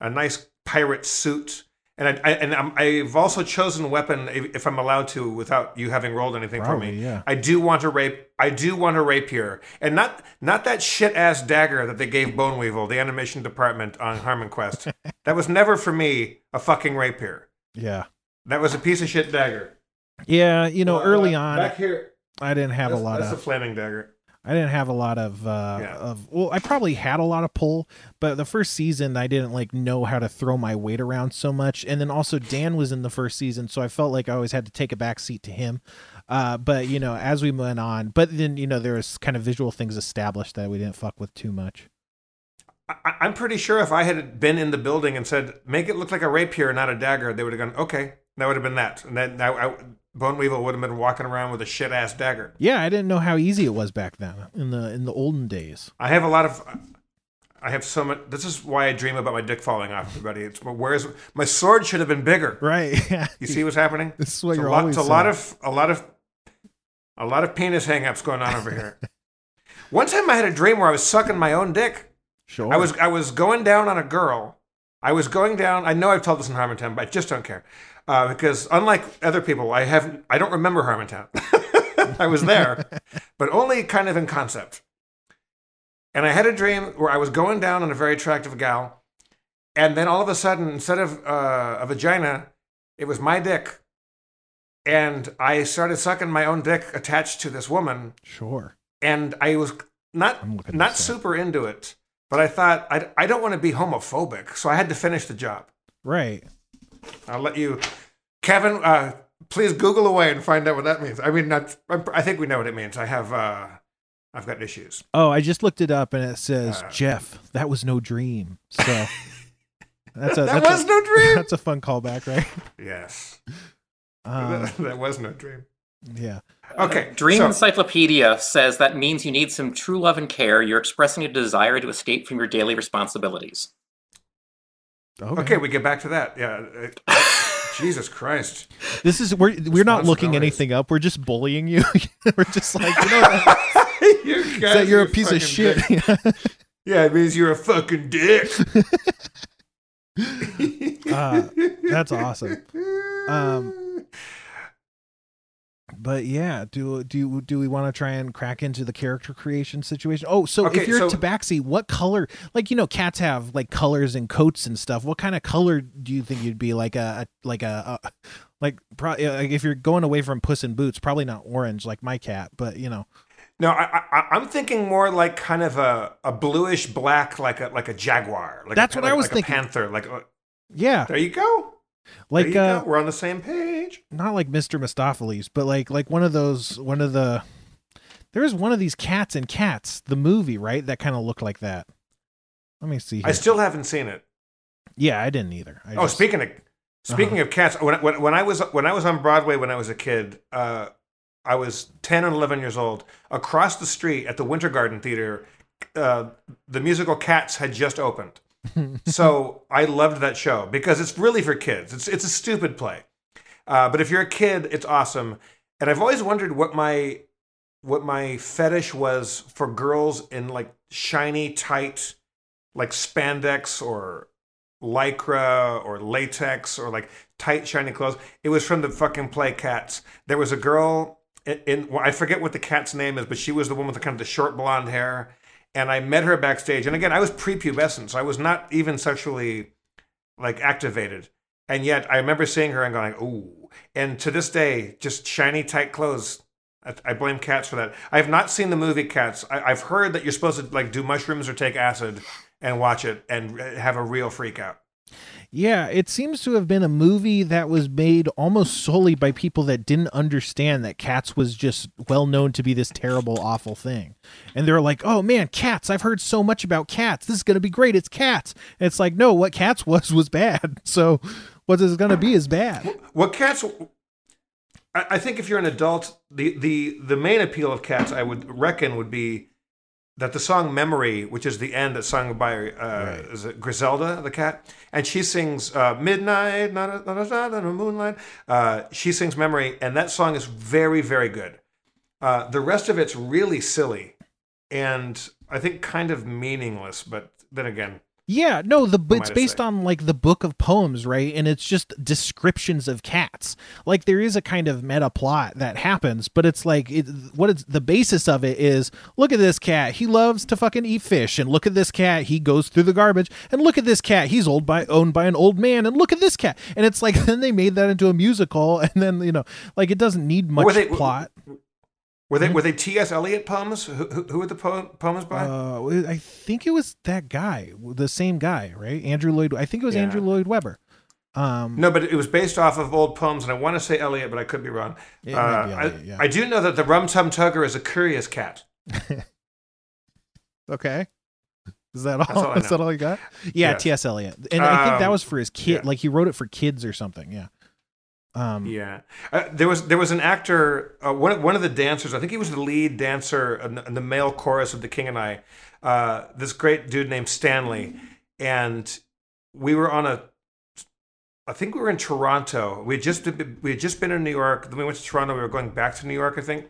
a nice pirate suit. And I, I and I'm, I've also chosen weapon if I'm allowed to without you having rolled anything Probably, for me. Yeah. I do want a rape. I do want a rapier, and not not that shit ass dagger that they gave Boneweevil, the animation department on Harmon Quest. That was never for me a fucking rapier. Yeah, that was a piece of shit dagger. Yeah, you know, well, early uh, on, back here, I didn't have a lot that's of. That's a flaming dagger. I didn't have a lot of, uh, yeah. of, well, I probably had a lot of pull, but the first season I didn't like know how to throw my weight around so much. And then also Dan was in the first season. So I felt like I always had to take a back seat to him. Uh, but you know, as we went on, but then, you know, there was kind of visual things established that we didn't fuck with too much. I, I'm pretty sure if I had been in the building and said, make it look like a rapier, not a dagger, they would have gone, okay, that would have been that. And then I, I Boneweevil would have been walking around with a shit ass dagger. Yeah, I didn't know how easy it was back then in the in the olden days. I have a lot of, I have so much. This is why I dream about my dick falling off. Everybody, it's where's my sword should have been bigger. Right. Yeah. You see what's happening? This is what it's you're a lot, always. It's a lot of a lot of a lot of penis hangups going on over here. One time I had a dream where I was sucking my own dick. Sure. I was I was going down on a girl. I was going down. I know I've told this in Harmontown, but I just don't care. Uh, because unlike other people, I haven't. I don't remember Harmontown. I was there, but only kind of in concept. And I had a dream where I was going down on a very attractive gal, and then all of a sudden, instead of uh, a vagina, it was my dick, and I started sucking my own dick attached to this woman. Sure. And I was not not super into it, but I thought I I don't want to be homophobic, so I had to finish the job. Right. I'll let you, Kevin. Uh, please Google away and find out what that means. I mean, not, I think we know what it means. I have, uh, I've got issues. Oh, I just looked it up and it says uh, Jeff. That was no dream. So that's a, that that's was a, no dream. That's a fun callback, right? Yes. Um, that, that was no dream. Yeah. Okay. Uh, Dream so. Encyclopedia says that means you need some true love and care. You're expressing a desire to escape from your daily responsibilities. Okay. Okay, we get back to that. Yeah, Jesus Christ! This is we're we're not looking anything up. We're just bullying you. We're just like you know that, you guys that you're a piece of shit. Yeah, it means you're a fucking dick. uh, that's awesome. Um, but yeah, do do do we want to try and crack into the character creation situation? Oh, so okay, if you're so, a Tabaxi, what color? Like you know, cats have like colors and coats and stuff. What kind of color do you think you'd be? Like a, a like a, a like probably like if you're going away from Puss in Boots, probably not orange like my cat. But you know, no, I, I I'm thinking more like kind of a a bluish black, like a like a jaguar. Like that's a, what like, I was like thinking. A panther, like a, yeah. There you go. Like uh, we're on the same page. Not like Mister Mistopheles, but like like one of those one of the there is one of these cats in Cats, the movie, right? That kind of looked like that. Let me see here. I still haven't seen it. Yeah, I didn't either. I oh, just, speaking of speaking uh-huh. of cats, when, when when I was when I was on Broadway when I was a kid, uh, I was ten and eleven years old. Across the street at the Winter Garden Theater uh, the musical Cats had just opened. So I loved that show because it's really for kids. It's it's a stupid play. Uh, but if you're a kid, it's awesome. And I've always wondered what my what my fetish was for girls in like shiny, tight, like spandex or lycra or latex or like tight, shiny clothes. It was from the fucking play Cats. There was a girl in, in well, I forget what the cat's name is, but she was the one with the kind of the short blonde hair. And I met her backstage. And again, I was prepubescent, so I was not even sexually like activated. And yet I remember seeing her and going, ooh. And to this day, just shiny, tight clothes. I, I blame Cats for that. I have not seen the movie Cats. I, I've heard that you're supposed to like do mushrooms or take acid and watch it and have a real freak out. Yeah, it seems to have been a movie that was made almost solely by people that didn't understand that Cats was just well known to be this terrible, awful thing. And they're like, oh man, Cats, I've heard so much about Cats. This is going to be great. It's Cats. And it's like, no, what Cats was was bad. So what is going to be is bad. What Cats, I think if you're an adult, the, the, the main appeal of Cats, I would reckon, would be that the song Memory, which is the end that's sung by uh, right. is it Griselda, the cat, and she sings uh, Midnight, na, na, na, na, na, Moonlight. Uh, she sings Memory, and that song is very, very good. Uh, the rest of it's really silly and I think kind of meaningless, but then again... Yeah, no, the it's based on like the book of poems, right? And it's just descriptions of cats. Like there is a kind of meta plot that happens, but it's like it, what it's the basis of it is, look at this cat, he loves to fucking eat fish, and look at this cat, he goes through the garbage, and look at this cat, he's old by owned by an old man, and look at this cat. And it's like then they made that into a musical, and then you know, like it doesn't need much were they, plot. Were they were they T S Eliot poems? Who, who, who were the po- poems by? Uh, I think it was that guy, the same guy, right? Andrew Lloyd. I think it was yeah. Andrew Lloyd Webber. Um, no, but it was based off of old poems, and I want to say Eliot, but I could be wrong. It uh, might be Eliot, I, yeah. I do know that the Rum Tum Tugger is a curious cat. Okay. Is that all? That's all I know. Is that all you got? Yeah, yeah. T S Eliot, and um, I think that was for his kid. Yeah. Like he wrote it for kids or something. Yeah. Um, yeah, uh, there was there was an actor, uh, one one of the dancers. I think he was the lead dancer in the, in the male chorus of The King and I. Uh, this great dude named Stanley, and we were on a. I think we were in Toronto. We had just we had just been in New York. Then we went to Toronto. We were going back to New York, I think.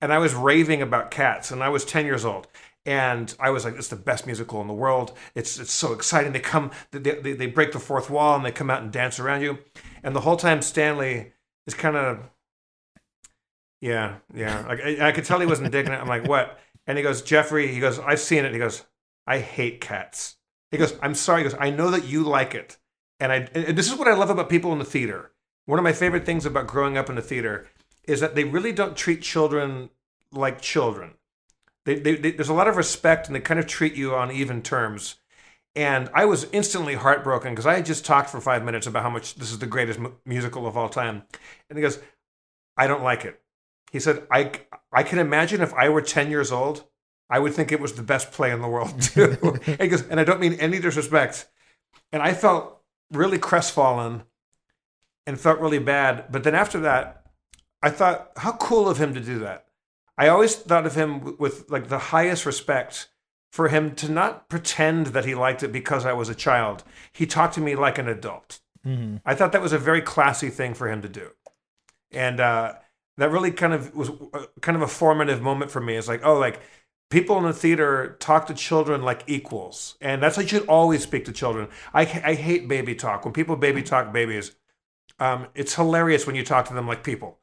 And I was raving about Cats, and I was ten years old. And I was like, it's the best musical in the world. It's it's so exciting. They come, they, they, they break the fourth wall, and they come out and dance around you. And the whole time, Stanley is kind of, yeah, yeah. Like I, I could tell he wasn't digging it. I'm like, what? And he goes, Jeffrey, he goes, I've seen it. He goes, I hate Cats. He goes, I'm sorry. He goes, I know that you like it. And, I, and this is what I love about people in the theater. One of my favorite things about growing up in the theater is that they really don't treat children like children. They, they, they, there's a lot of respect, and they kind of treat you on even terms. And I was instantly heartbroken because I had just talked for five minutes about how much this is the greatest mu- musical of all time. And he goes, I don't like it. He said, I, I can imagine if I were ten years old, I would think it was the best play in the world too. And he goes, and I don't mean any disrespect. And I felt really crestfallen and felt really bad. But then after that, I thought, how cool of him to do that. I always thought of him with like the highest respect for him to not pretend that he liked it because I was a child. He talked to me like an adult. Mm-hmm. I thought that was a very classy thing for him to do. And uh, that really kind of was a, kind of a formative moment for me. It's like, oh, like people in the theater talk to children like equals. And that's how you should always speak to children. I, I hate baby talk. When people baby talk babies, um, it's hilarious when you talk to them like people.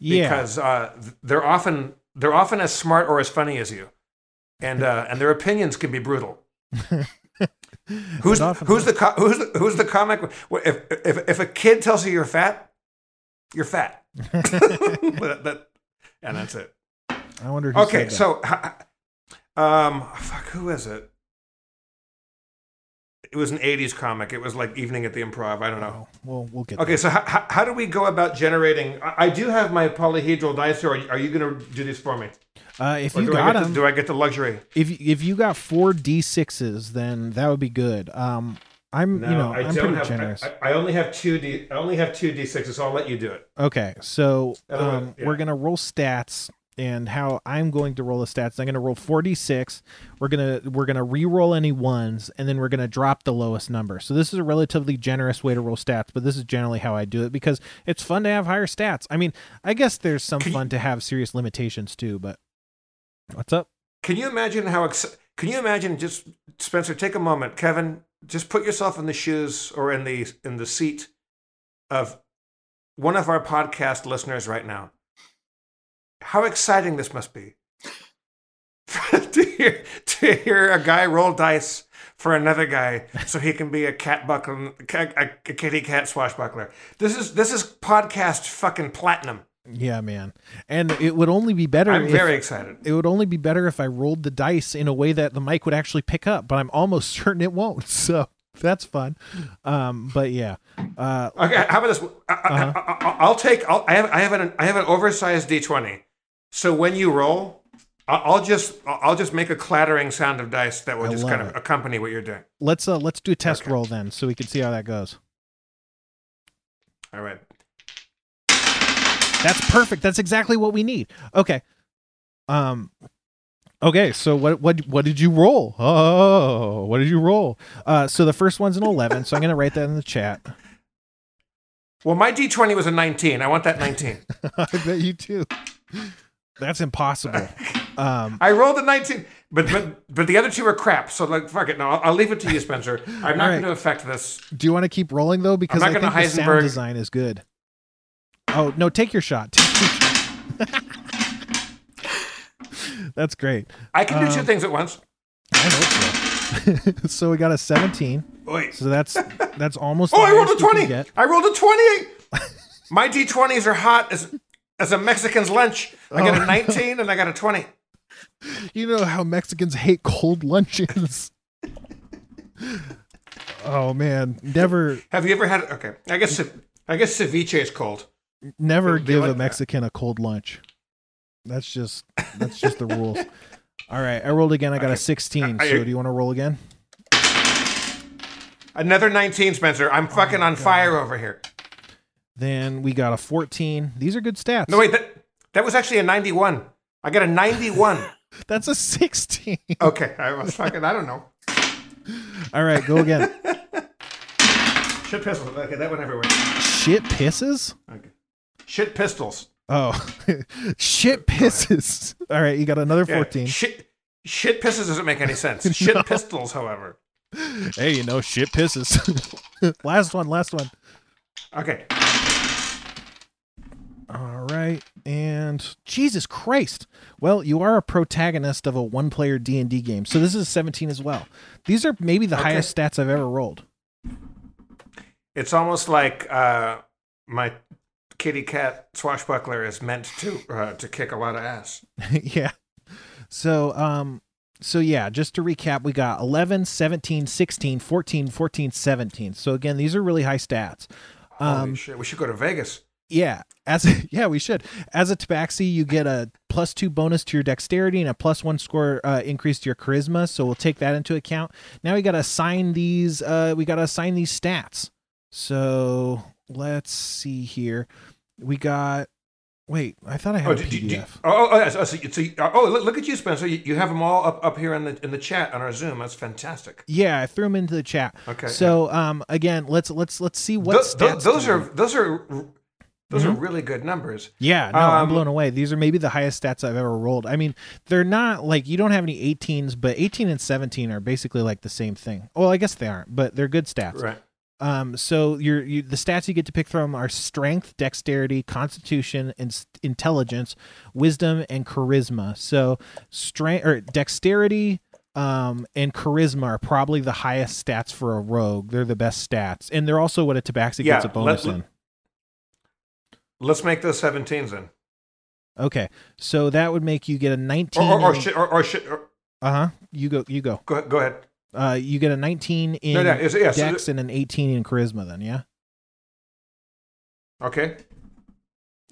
Yeah. Because uh, they're often they're often as smart or as funny as you, and uh, and their opinions can be brutal. who's who's the co- who's the, who's the comic? If if if a kid tells you you're fat, you're fat, that, that, and that's it. I wonder. Who okay, said so that. um, fuck, who is it? It was an eighties comic. It was like Evening at the Improv. I don't know. Oh, well, we'll get okay, there. So h- h- how do we go about generating? I, I do have my polyhedral dice here. Are, are you going to do this for me? Uh, if or you got them. Do I get the luxury? If if you got four D sixes, then that would be good. Um, I'm, no, you know, I I'm pretty have, generous. I, I only have two D. I only have two D sixes, so I'll let you do it. Okay, so um, yeah. We're going to roll stats. and how I'm going to roll the stats. I'm going to roll forty-six. We're going to we're going to re-roll any ones, and then we're going to drop the lowest number. So this is a relatively generous way to roll stats, but this is generally how I do it because it's fun to have higher stats. I mean, I guess there's some can fun you, to have serious limitations too, but what's up? Can you imagine how ex- can you imagine just Spencer, take a moment, Kevin, just put yourself in the shoes or in the in the seat of one of our podcast listeners right now. How exciting this must be to hear to hear a guy roll dice for another guy so he can be a cat buckler, a, a kitty cat swashbuckler. This is this is podcast fucking platinum. Yeah, man. And it would only be better. I'm if, very excited. It would only be better if I rolled the dice in a way that the mic would actually pick up, but I'm almost certain it won't. So that's fun. Um, but yeah. Uh, okay. How about this? I, uh-huh. I, I, I'll take. I'll, I have. I have an. I have an oversized D twenty. So when you roll, I'll just I'll just make a clattering sound of dice that will I just kind of it. accompany what you're doing. Let's uh, let's do a test okay. roll then, so we can see how that goes. All right. That's perfect. That's exactly what we need. Okay. Um. Okay. So what what what did you roll? Oh, what did you roll? Uh. So the first one's an eleven. So I'm gonna write that in the chat. Well, my D twenty was a nineteen. I want that nineteen. I bet you too. That's impossible. Um, I rolled a nineteen, but, but but the other two are crap. So like, fuck it. No, I'll, I'll leave it to you, Spencer. I'm not right. going to affect this. Do you want to keep rolling though? Because I'm not I think the sound design is good. Oh no! Take your shot. Take your shot. That's great. I can do um, two things at once. I hope so. So we got a seventeen. Wait. So that's that's almost. Oh, I rolled a twenty. I rolled a twenty. My D twenties are hot as. As a Mexican's lunch, I got oh, a nineteen no. and I got a twenty. You know how Mexicans hate cold lunches. Oh man, never. Have you ever had? Okay, I guess I guess ceviche is cold. Never give like a Mexican that. a cold lunch. That's just that's just the rules. All right, I rolled again. I got okay. a sixteen. I, I, so do you want to roll again? Another nineteen, Spencer. I'm fucking oh on God. fire over here. Then we got a fourteen. These are good stats. No, wait, that, that was actually a ninety-one. I got a ninety-one. That's a sixteen. Okay, I was fucking, I don't know. All right, go again. Shit pistols. Okay, that went everywhere. Shit pisses? Okay. Shit pistols. Oh. Shit pisses. All right, you got another fourteen. Yeah, shit, shit pisses doesn't make any sense. No. Shit pistols, however. Hey, you know, shit pisses. Last one, last one. Okay. All right, and Jesus Christ. Well, you are a protagonist of a one-player D and D game, so this is seventeen as well. These are maybe the okay. highest stats I've ever rolled. It's almost like uh, my kitty cat swashbuckler is meant to uh, to kick a lot of ass. Yeah. So, um, so yeah, just to recap, we got eleven, seventeen, sixteen, fourteen, fourteen, seventeen. So again, these are really high stats. Um, Holy shit, we should go to Vegas. Yeah, as a, yeah, we should. As a Tabaxi, you get a plus two bonus to your dexterity and a plus one score uh, increase to your charisma. So we'll take that into account. Now we got to assign these. Uh, we got to assign these stats. So let's see here. We got. Wait, I thought I had oh, a P D F. Do, do, do, oh, oh, oh, so, so, oh, look, look at you, Spencer. You, you have them all up, up here in the in the chat on our Zoom. That's fantastic. Yeah, I threw them into the chat. Okay. So yeah. um, again, let's let's let's see what those, stats. Those are those are. Those mm-hmm. are really good numbers. Yeah, no, um, I'm blown away. These are maybe the highest stats I've ever rolled. I mean, they're not like you don't have any eighteens, but eighteen and seventeen are basically like the same thing. Well, I guess they aren't, but they're good stats. Right. Um, so you're, you, the stats you get to pick from are strength, dexterity, constitution, and intelligence, wisdom, and charisma. So strength or dexterity. Um, and charisma are probably the highest stats for a rogue. They're the best stats, and they're also what a Tabaxi yeah, gets a bonus in. Let's make those seventeens then. Okay, so that would make you get a nineteen. Or, or, or, in... shit, or, or shit. Or... Uh huh. You go. You go. Go, go ahead. Uh, you get a nineteen in no, no, it's, yeah, Dex so... and an eighteen in Charisma. Then, yeah. Okay.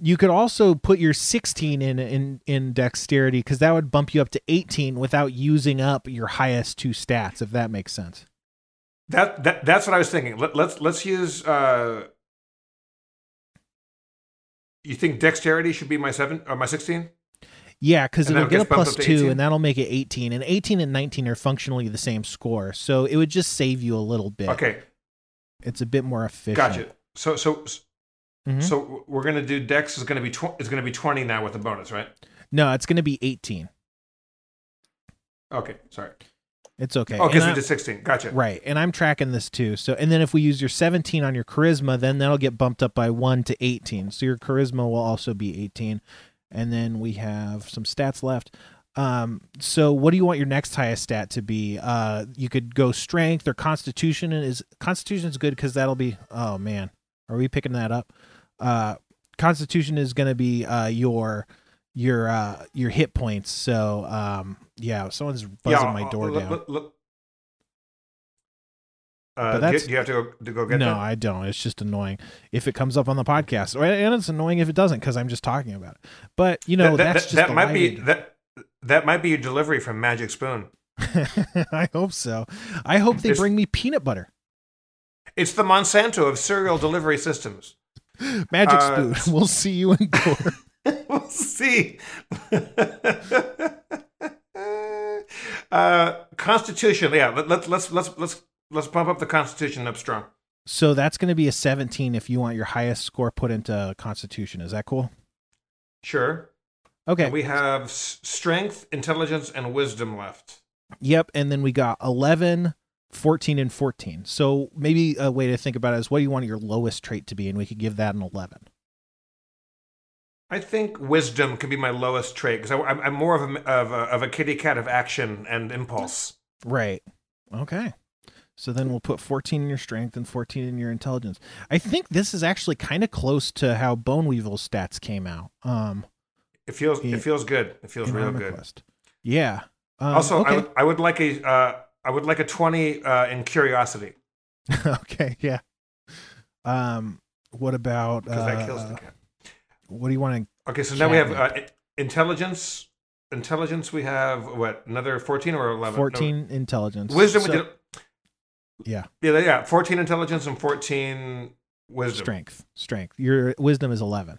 You could also put your sixteen in in in Dexterity because that would bump you up to eighteen without using up your highest two stats. If that makes sense. That that that's what I was thinking. Let, let's let's use. Uh... You think dexterity should be my seven or my sixteen? Yeah, because it'll get a plus two, and that'll make it eighteen. And eighteen and nineteen are functionally the same score, so it would just save you a little bit. Okay, it's a bit more efficient. Gotcha. So, so, mm-hmm. so we're gonna do Dex is gonna be tw it's gonna be twenty now with the bonus, right? No, it's gonna be eighteen. Okay, sorry. It's okay. Oh, because we did sixteen. Gotcha. Right, and I'm tracking this too. So, and then if we use your seventeen on your charisma, then that'll get bumped up by one to eighteen. So your charisma will also be eighteen. And then we have some stats left. Um, so what do you want your next highest stat to be? Uh, you could go strength or constitution. And is constitution is good because that'll be, oh man, are we picking that up? Uh, constitution is going to be uh, your your uh, your hit points. So um, yeah, someone's buzzing yeah, my door look, down. Look, look. Uh, that's, do you have to go, to go get no, that? No, I don't. It's just annoying if it comes up on the podcast, or, and it's annoying if it doesn't because I'm just talking about it. But you know, that, that, that's just that might be that that might be your delivery from Magic Spoon. I hope so. I hope they it's, bring me peanut butter. It's the Monsanto of cereal delivery systems. Magic uh, Spoon. We'll see you in court. We'll see. uh, Constitution. Yeah. Let, let, let's let's let's. Let's pump up the Constitution up strong. So that's going to be a seventeen if you want your highest score put into Constitution. Is that cool? Sure. Okay. And we have Strength, Intelligence, and Wisdom left. Yep, and then we got eleven, fourteen, and fourteen. So maybe a way to think about it is what do you want your lowest trait to be, and we could give that an eleven. I think Wisdom could be my lowest trait, because I'm more of a, of, a, of a kitty cat of action and impulse. Right. Okay. So then we'll put fourteen in your strength and fourteen in your intelligence. I think this is actually kind of close to how Bone Weevil's stats came out. Um, it feels it, it feels good. It feels real good. Quest. Yeah. Um, also, okay. I would I would like a uh, I would like a twenty uh, in curiosity. Okay. Yeah. Um. What about? Because uh, that kills the cat. What do you want to? Okay. So now we have uh, intelligence. Intelligence. We have what? Another fourteen or eleven? Fourteen no. Intelligence. Wisdom. So, we did, Yeah. Yeah, yeah. fourteen intelligence and fourteen wisdom. Strength. Strength. Your wisdom is eleven.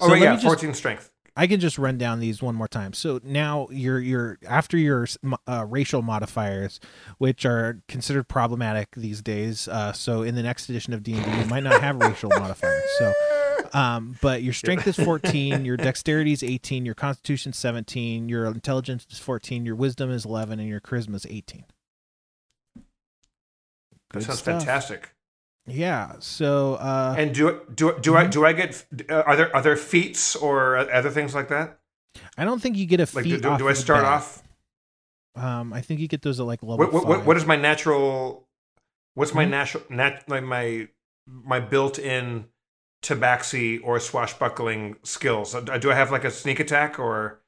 Oh, so right, yeah, just, fourteen strength. I can just run down these one more time. So now your your after your uh, racial modifiers, which are considered problematic these days. Uh, so in the next edition of D and D, you might not have racial modifiers. So um, but your strength is fourteen, your dexterity is eighteen, your constitution is seventeen, your intelligence is fourteen, your wisdom is eleven, and your charisma is eighteen. Good that sounds stuff. Fantastic. Yeah. So, uh, and do do do mm-hmm. I do I get uh, are there are there feats or other things like that? I don't think you get a feat. Like, do, do, off do I start off? Um, I think you get those at like level. What what, five. what is my natural? What's mm-hmm. my natural nat like my my built-in Tabaxi or swashbuckling skills? Do I have like a sneak attack or?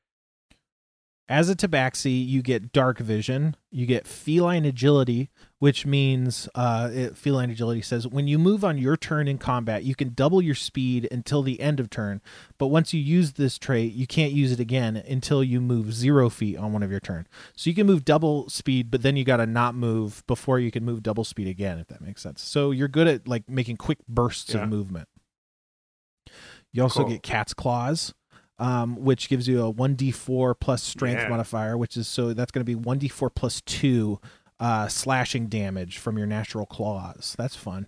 As a Tabaxi, you get dark vision, you get feline agility, which means uh, it, feline agility says when you move on your turn in combat, you can double your speed until the end of turn. But once you use this trait, you can't use it again until you move zero feet on one of your turn. So you can move double speed, but then you got to not move before you can move double speed again, if that makes sense. So you're good at like making quick bursts yeah. of movement. You also cool. get cat's claws. Um, which gives you a one d four plus strength yeah. modifier, which is so that's going to be one d four plus two uh, slashing damage from your natural claws. That's fun.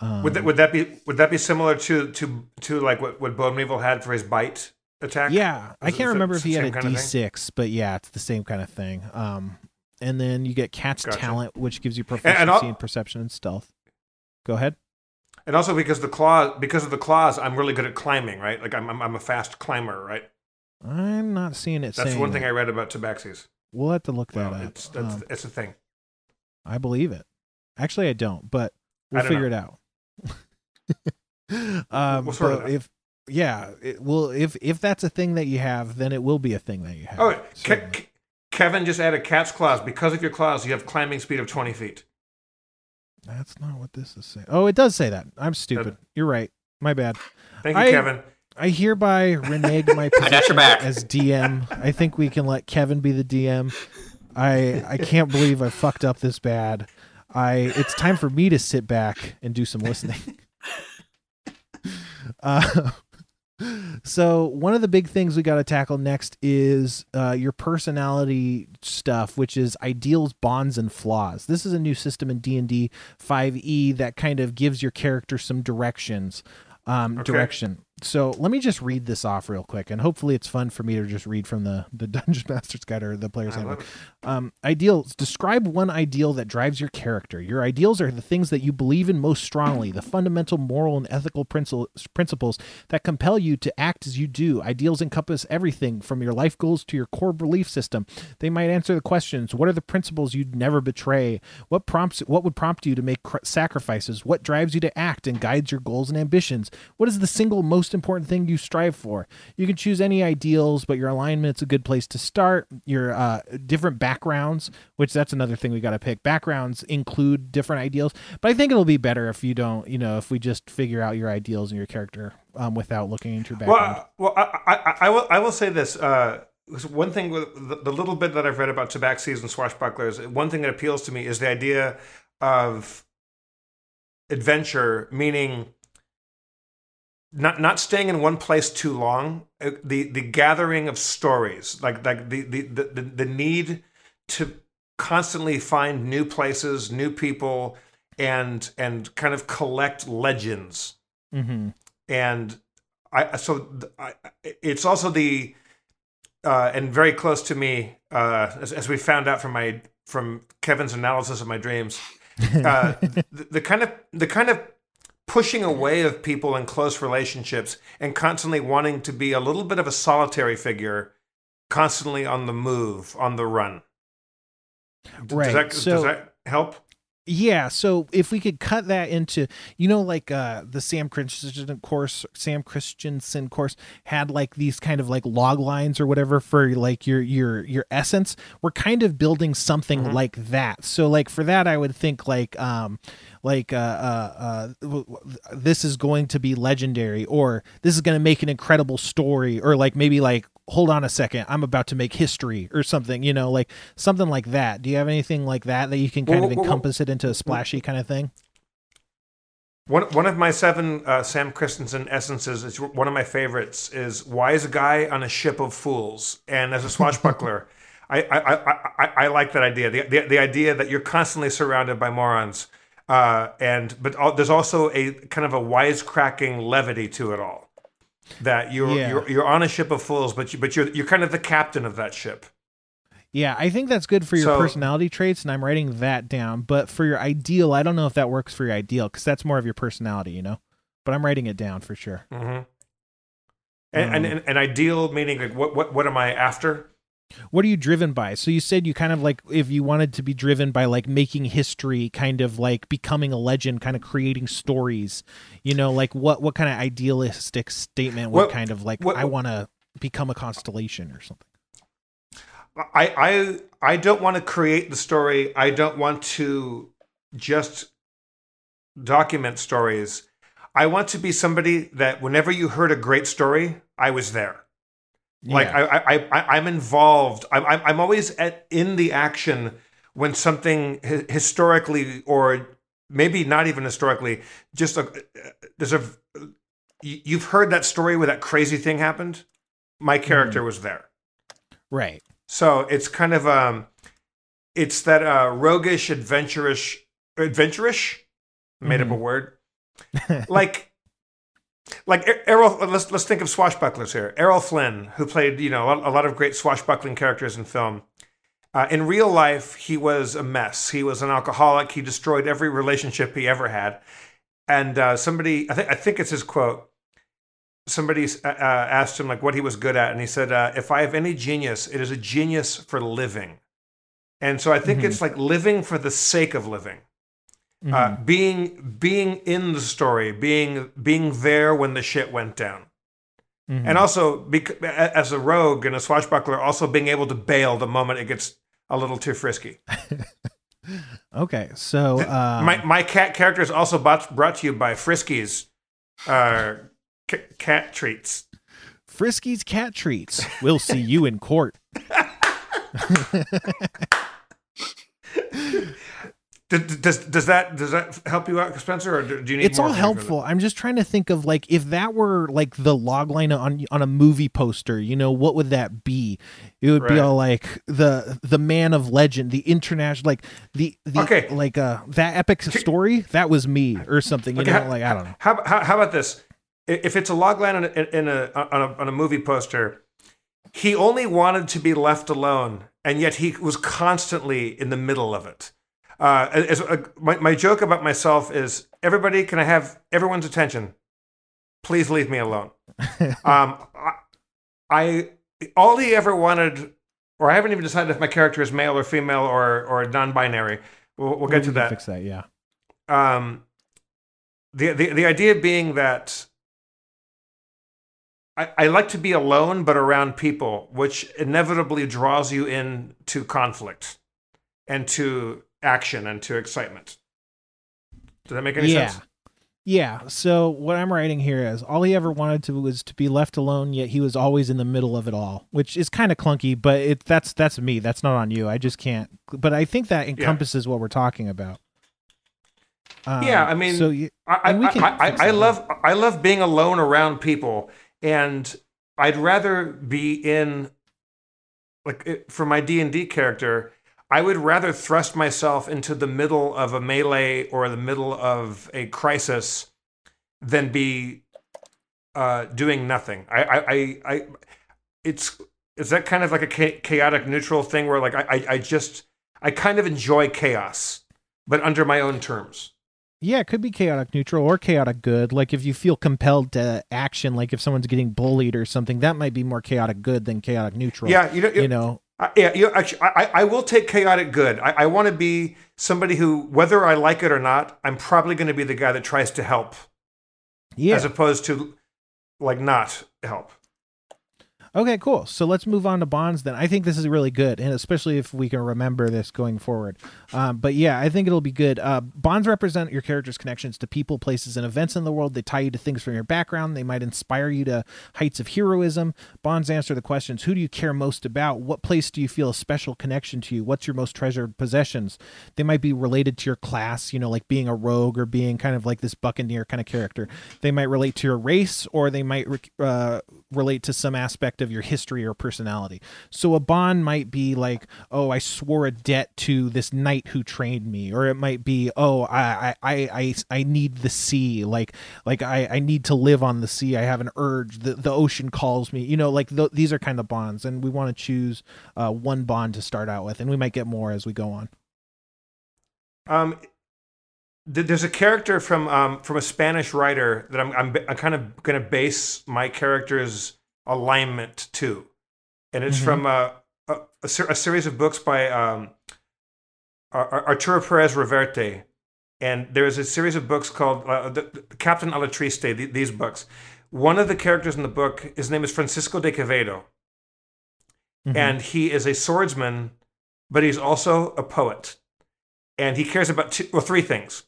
Um, would that would that be would that be similar to to to like what what Bone Weevil had for his bite attack? Yeah, is I can't it, remember if he had a d six, but yeah, it's the same kind of thing. Um, and then you get Cat's gotcha. Talent, which gives you proficiency and, and in perception and stealth. Go ahead. And also because the claw, because of the claws, I'm really good at climbing, right? Like I'm, I'm, I'm a fast climber, right? I'm not seeing it. That's one thing that. I read about Tabaxis. We'll have to look that well, up. It's, that's, um, it's a thing. I believe it. Actually, I don't, but we'll don't figure know. it out. um, we'll sort it out. If yeah, it will. If if that's a thing that you have, then it will be a thing that you have. Oh, Ke Kevin just added cat's claws. Because of your claws, you have climbing speed of twenty feet. That's not what this is saying. Oh, it does say that. I'm stupid. You're right. My bad. Thank you, I, Kevin. I hereby renege my position as D M. I think we can let Kevin be the D M. I I can't believe I fucked up this bad. I It's time for me to sit back and do some listening. Uh, So one of the big things we got to tackle next is uh, your personality stuff, which is ideals, bonds, and flaws. This is a new system in D and D five E that kind of gives your character some directions. Um, okay. Direction. So let me just read this off real quick, and hopefully it's fun for me to just read from the, the Dungeon Master's Guide or the Player's Handbook. Um, ideals. Describe one ideal that drives your character. Your ideals are the things that you believe in most strongly, the fundamental moral and ethical principles that compel you to act as you do. Ideals encompass everything from your life goals to your core belief system. They might answer the questions, what are the principles you'd never betray? What prompts? What would prompt you to make sacrifices? What drives you to act and guides your goals and ambitions? What is the single most important thing you strive for? You can choose any ideals, but your alignment's a good place to start. Your uh, different backgrounds, which that's another thing we got to pick. Backgrounds include different ideals, but I think it'll be better if you don't, you know, if we just figure out your ideals and your character um, without looking into your background. Well, uh, well I, I, I, will, I will say this. Uh, one thing, with the, the little bit that I've read about Tabaxis and swashbucklers, one thing that appeals to me is the idea of adventure, meaning Not not staying in one place too long. The the gathering of stories, like like the the the, the need to constantly find new places, new people, and and kind of collect legends. Mm-hmm. And I so I, it's also the uh, and very close to me uh, as, as we found out from my from Kevin's analysis of my dreams. Uh, the, the kind of the kind of pushing away of people in close relationships and constantly wanting to be a little bit of a solitary figure, constantly on the move, on the run. Right. Does that, so, does that help? Yeah. So if we could cut that into, you know, like uh, the Sam Christensen course, Sam Christensen course had like these kind of like log lines or whatever for like your, your, your essence. We're kind of building something mm-hmm. like that. So like for that, I would think like, um, like uh, uh, uh, this is going to be legendary, or this is going to make an incredible story, or like maybe like, hold on a second, I'm about to make history or something, you know, like something like that. Do you have anything like that that you can kind well, of encompass well, well, it into a splashy kind of thing? One one of my seven uh, Sam Christensen essences, is one of my favorites, is wise guy on a ship of fools. And as a swashbuckler, I, I, I, I, I like that idea. The, the the idea that you're constantly surrounded by morons. Uh, and but all, there's also a kind of a wisecracking levity to it all. That you're, yeah. you're you're on a ship of fools, but you, but you're you're kind of the captain of that ship. Yeah, I think that's good for your so, personality traits, and I'm writing that down. But for your ideal, I don't know if that works for your ideal because that's more of your personality, you know. But I'm writing it down for sure. Mm-hmm. And, mm-hmm. and, and and ideal meaning like what what what am I after? What are you driven by? So you said you kind of like, if you wanted to be driven by like making history, kind of like becoming a legend, kind of creating stories, you know, like what, what kind of idealistic statement, what, what kind of like, what, I want to become a constellation or something. I, I, I don't want to create the story. I don't want to just document stories. I want to be somebody that whenever you heard a great story, I was there. Like yeah. I, I, I, I'm involved. I'm, I'm always at in the action when something hi- historically, or maybe not even historically, just a, there's a. You've heard that story where that crazy thing happened. My character mm. was there, right? So it's kind of um, it's that uh, roguish, adventurous, adventurous, made mm. up a word, like. Like Errol, let's let's think of swashbucklers here. Errol Flynn, who played you know a lot of great swashbuckling characters in film, uh, in real life he was a mess. He was an alcoholic. He destroyed every relationship he ever had. And uh, somebody, I think I think it's his quote. Somebody uh, asked him like what he was good at, and he said, uh, "If I have any genius, it is a genius for living." And so I think mm-hmm. it's like living for the sake of living. Mm-hmm. Uh, being being in the story, being being there when the shit went down, mm-hmm. and also bec- as a rogue and a swashbuckler, also being able to bail the moment it gets a little too frisky. Okay, so um... my my cat character is also bought, brought to you by Friskies, uh, c- cat treats. Friskies cat treats. We'll see you in court. Does, does does that does that help you out, Spencer, or do you need? It's more all helpful. I'm just trying to think of, like, if that were like the log line on on a movie poster, you know, what would that be? It would right. be all like the the man of legend, the international, like the, the okay, like uh that epic story that was me or something. You okay, know, how, like I don't know. How, how how about this? If it's a log line in a, in a on a on a movie poster, he only wanted to be left alone, and yet he was constantly in the middle of it. Uh, as, uh, my, my joke about myself is, everybody, can I have everyone's attention? Please leave me alone. um, I, I all he ever wanted, or I haven't even decided if my character is male or female or or non-binary. We'll, we'll get we to that. Fix that, yeah. Um, the the the idea being that I, I like to be alone, but around people, which inevitably draws you in to conflict and to action and to excitement. Does that make any yeah. sense? Yeah. So what I'm writing here is, all he ever wanted to was to be left alone, yet he was always in the middle of it all, which is kind of clunky, but it that's that's me. That's not on you. I just can't. But I think that encompasses yeah. what we're talking about. Um, yeah. I mean, so you, I, I, I, I, I love I love being alone around people, and I'd rather be in, like, for my D and D character, I would rather thrust myself into the middle of a melee or the middle of a crisis than be uh, doing nothing. I, I, I, I, it's is that kind of like a chaotic neutral thing where, like, I, I just, I kind of enjoy chaos, but under my own terms. Yeah, it could be chaotic neutral or chaotic good. Like, if you feel compelled to action, like if someone's getting bullied or something, that might be more chaotic good than chaotic neutral. Yeah, you know. You know? I, yeah, you know, actually, I, I will take chaotic good. I, I want to be somebody who, whether I like it or not, I'm probably going to be the guy that tries to help, yeah, as opposed to, like, not help. Okay, cool. So let's move on to bonds then. I think this is really good, and especially if we can remember this going forward. Um, but yeah, I think it'll be good. Uh, bonds represent your character's connections to people, places, and events in the world. They tie you to things from your background. They might inspire you to heights of heroism. Bonds answer the questions: who do you care most about? What place do you feel a special connection to you? What's your most treasured possessions? They might be related to your class, you know, like being a rogue or being kind of like this buccaneer kind of character. They might relate to your race, or they might re uh, relate to some aspect of your history or personality. So a bond might be like, oh, I swore a debt to this knight who trained me, or it might be, oh, I I I I need the sea, like like I I need to live on the sea. I have an urge. The the ocean calls me. You know, like th these are kind of bonds, and we want to choose uh, one bond to start out with, and we might get more as we go on. Um, th there's a character from um from a Spanish writer that I'm I'm, I'm kind of going to base my character's alignment to, and it's mm-hmm. from a, a, a, ser a series of books by um, Arturo Perez Reverte, and there is a series of books called uh, the, the Captain Alatriste. The, these books, one of the characters in the book, his name is Francisco de Quevedo, mm-hmm. and he is a swordsman, but he's also a poet, and he cares about two, well, three things: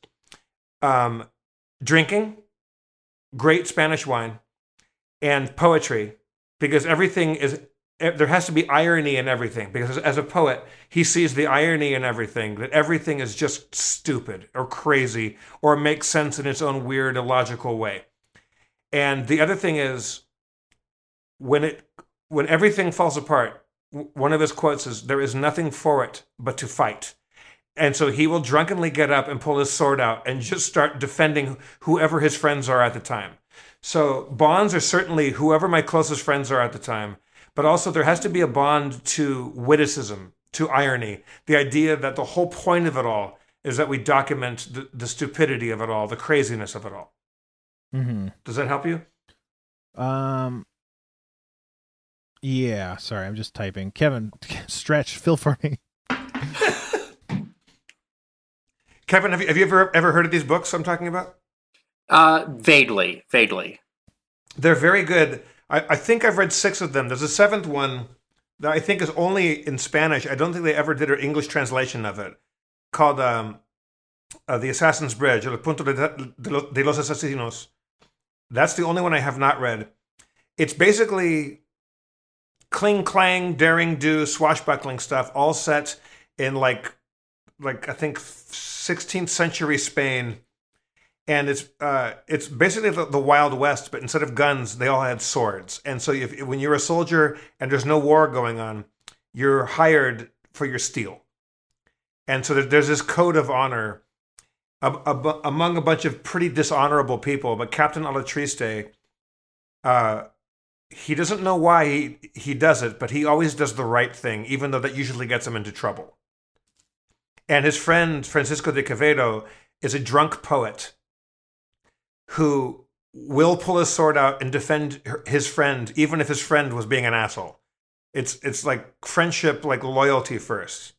um, drinking, great Spanish wine, and poetry. Because everything is, there has to be irony in everything. Because as a poet, he sees the irony in everything, that everything is just stupid or crazy or makes sense in its own weird, illogical way. And the other thing is, when it, when everything falls apart, one of his quotes is, there is nothing for it but to fight. And so he will drunkenly get up and pull his sword out and just start defending whoever his friends are at the time. So bonds are certainly whoever my closest friends are at the time, but also there has to be a bond to witticism, to irony, the idea that the whole point of it all is that we document the, the stupidity of it all, the craziness of it all. Mm-hmm. Does that help you? Um. Yeah, sorry, I'm just typing. Kevin, stretch, fill for me. Kevin, have you, have you ever, ever heard of these books I'm talking about? Uh, vaguely, vaguely. They're very good. I, I think I've read six of them. There's a seventh one that I think is only in Spanish. I don't think they ever did an English translation of it, called um, uh, The Assassin's Bridge, El Punto de, de los Asesinos. That's the only one I have not read. It's basically cling-clang, daring-do, swashbuckling stuff, all set in, like, like I think sixteenth century Spain, and it's uh, it's basically the, the Wild West, but instead of guns, they all had swords. And so if, when you're a soldier and there's no war going on, you're hired for your steel. And so there, there's this code of honor ab ab among a bunch of pretty dishonorable people. But Captain Alatriste, uh, he doesn't know why he, he does it, but he always does the right thing, even though that usually gets him into trouble. And his friend, Francisco de Quevedo, is a drunk poet who will pull his sword out and defend his friend, even if his friend was being an asshole. It's, it's like friendship, like loyalty first.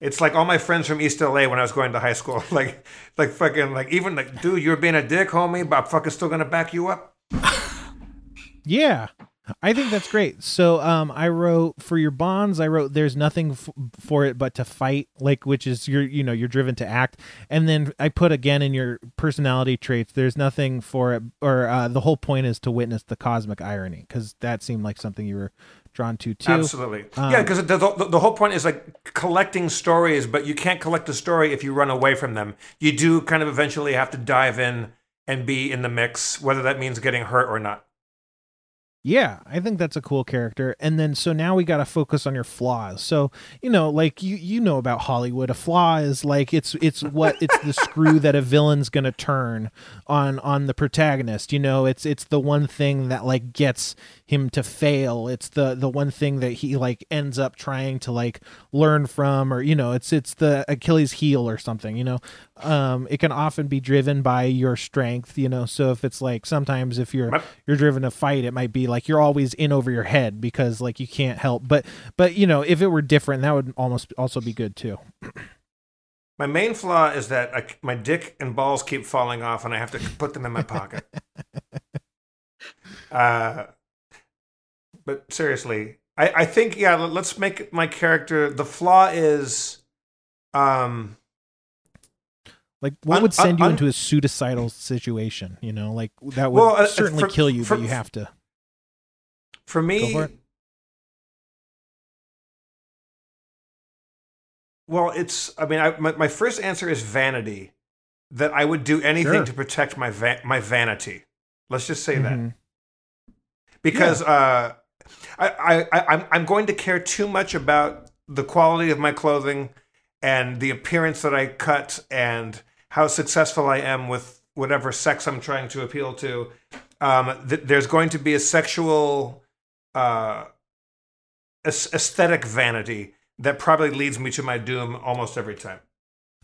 It's like all my friends from East L A when I was going to high school. Like, like fucking, like even like, dude, you're being a dick, homie, but I'm fucking still going to back you up. Yeah, I think that's great. So um, I wrote for your bonds, I wrote there's nothing f for it but to fight, like, which is you're, you know, you're driven to act. And then I put again in your personality traits, there's nothing for it, or uh, the whole point is to witness the cosmic irony, because that seemed like something you were drawn to too. Absolutely. Um, yeah, because the, the, the whole point is like collecting stories, but you can't collect a story if you run away from them. You do kind of eventually have to dive in and be in the mix, whether that means getting hurt or not. Yeah, I think that's a cool character. And then, so now we got to focus on your flaws. So, you know, like you, you know about Hollywood, a flaw is like, it's, it's what, it's the screw that a villain's going to turn on, on the protagonist. You know, it's, it's the one thing that like gets him to fail. It's the, the one thing that he like ends up trying to like learn from, or, you know, it's, it's the Achilles heel or something, you know, um, it can often be driven by your strength, you know? So if it's like, sometimes if you're, you're driven to fight, it might be like, Like you're always in over your head because like you can't help. But, but you know, if it were different, that would almost also be good too. My main flaw is that I, my dick and balls keep falling off and I have to put them in my pocket. uh, but seriously, I, I think, yeah, let's make my character. The flaw is, um, like what un, would send un, you un, into a suicidal situation? You know, like that would well, certainly uh, for, kill you, for, but you have to. For me, for it. well, it's, I mean, I, my, my first answer is vanity, that I would do anything sure. to protect my, va my vanity. Let's just say mm-hmm. that. Because yeah. uh, I, I, I, I'm, I'm going to care too much about the quality of my clothing and the appearance that I cut and how successful I am with whatever sex I'm trying to appeal to. Um, th there's going to be a sexual... Uh, aesthetic vanity that probably leads me to my doom almost every time.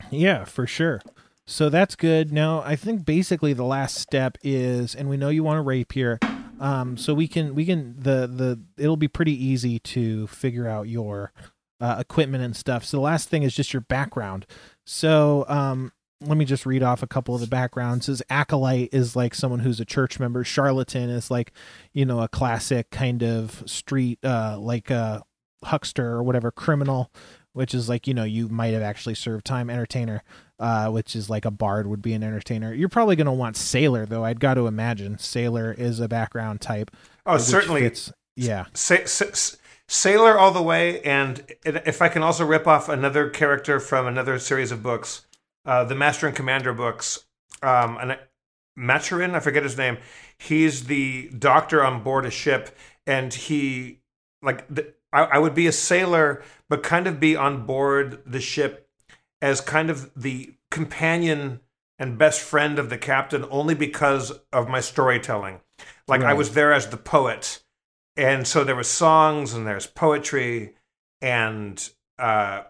Yeah, for sure. So that's good. Now, I think basically the last step is, and we know you want to rape here, um, so we can we can the the it'll be pretty easy to figure out your uh, equipment and stuff. So the last thing is just your background. So. Um, Let me just read off a couple of the backgrounds. His acolyte is like someone who's a church member. Charlatan is like, you know, a classic kind of street, uh, like a huckster or whatever. Criminal, which is like, you know, you might have actually served time. Entertainer, uh, which is like a bard would be an entertainer. You're probably going to want sailor, though. I'd got to imagine sailor is a background type. Oh, certainly. Fits, yeah. Sa sa sailor all the way. And if I can also rip off another character from another series of books, Uh, the Master and Commander books, um, and Maturin, I forget his name. He's the doctor on board a ship, and he like the, I, I would be a sailor, but kind of be on board the ship as kind of the companion and best friend of the captain, only because of my storytelling. Like right. I was there as the poet, and so there were songs and there's poetry, and uh,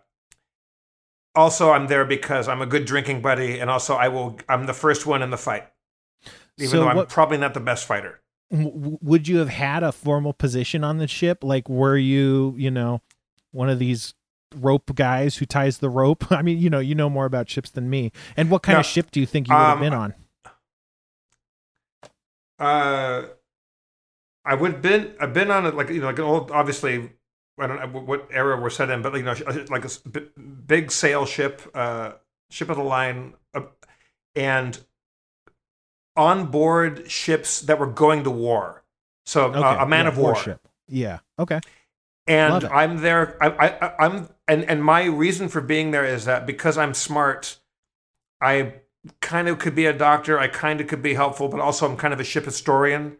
also, I'm there because I'm a good drinking buddy, and also I will. I'm the first one in the fight, even so though I'm what, probably not the best fighter. Would you have had a formal position on the ship? Like, were you, you know, one of these rope guys who ties the rope? I mean, you know, you know more about ships than me. And what kind now, of ship do you think you would um, have been on? Uh, I would have been. I've been on it, like you know, like an old, obviously. I don't know what era we're set in, but you know, like a big sail ship, uh, ship of the line, uh, and on board ships that were going to war. So okay. uh, a man yeah, of war. Warship. Yeah. Okay. And I'm there. I, I, I'm and and my reason for being there is that because I'm smart, I kind of could be a doctor, I kind of could be helpful, but also I'm kind of a ship historian.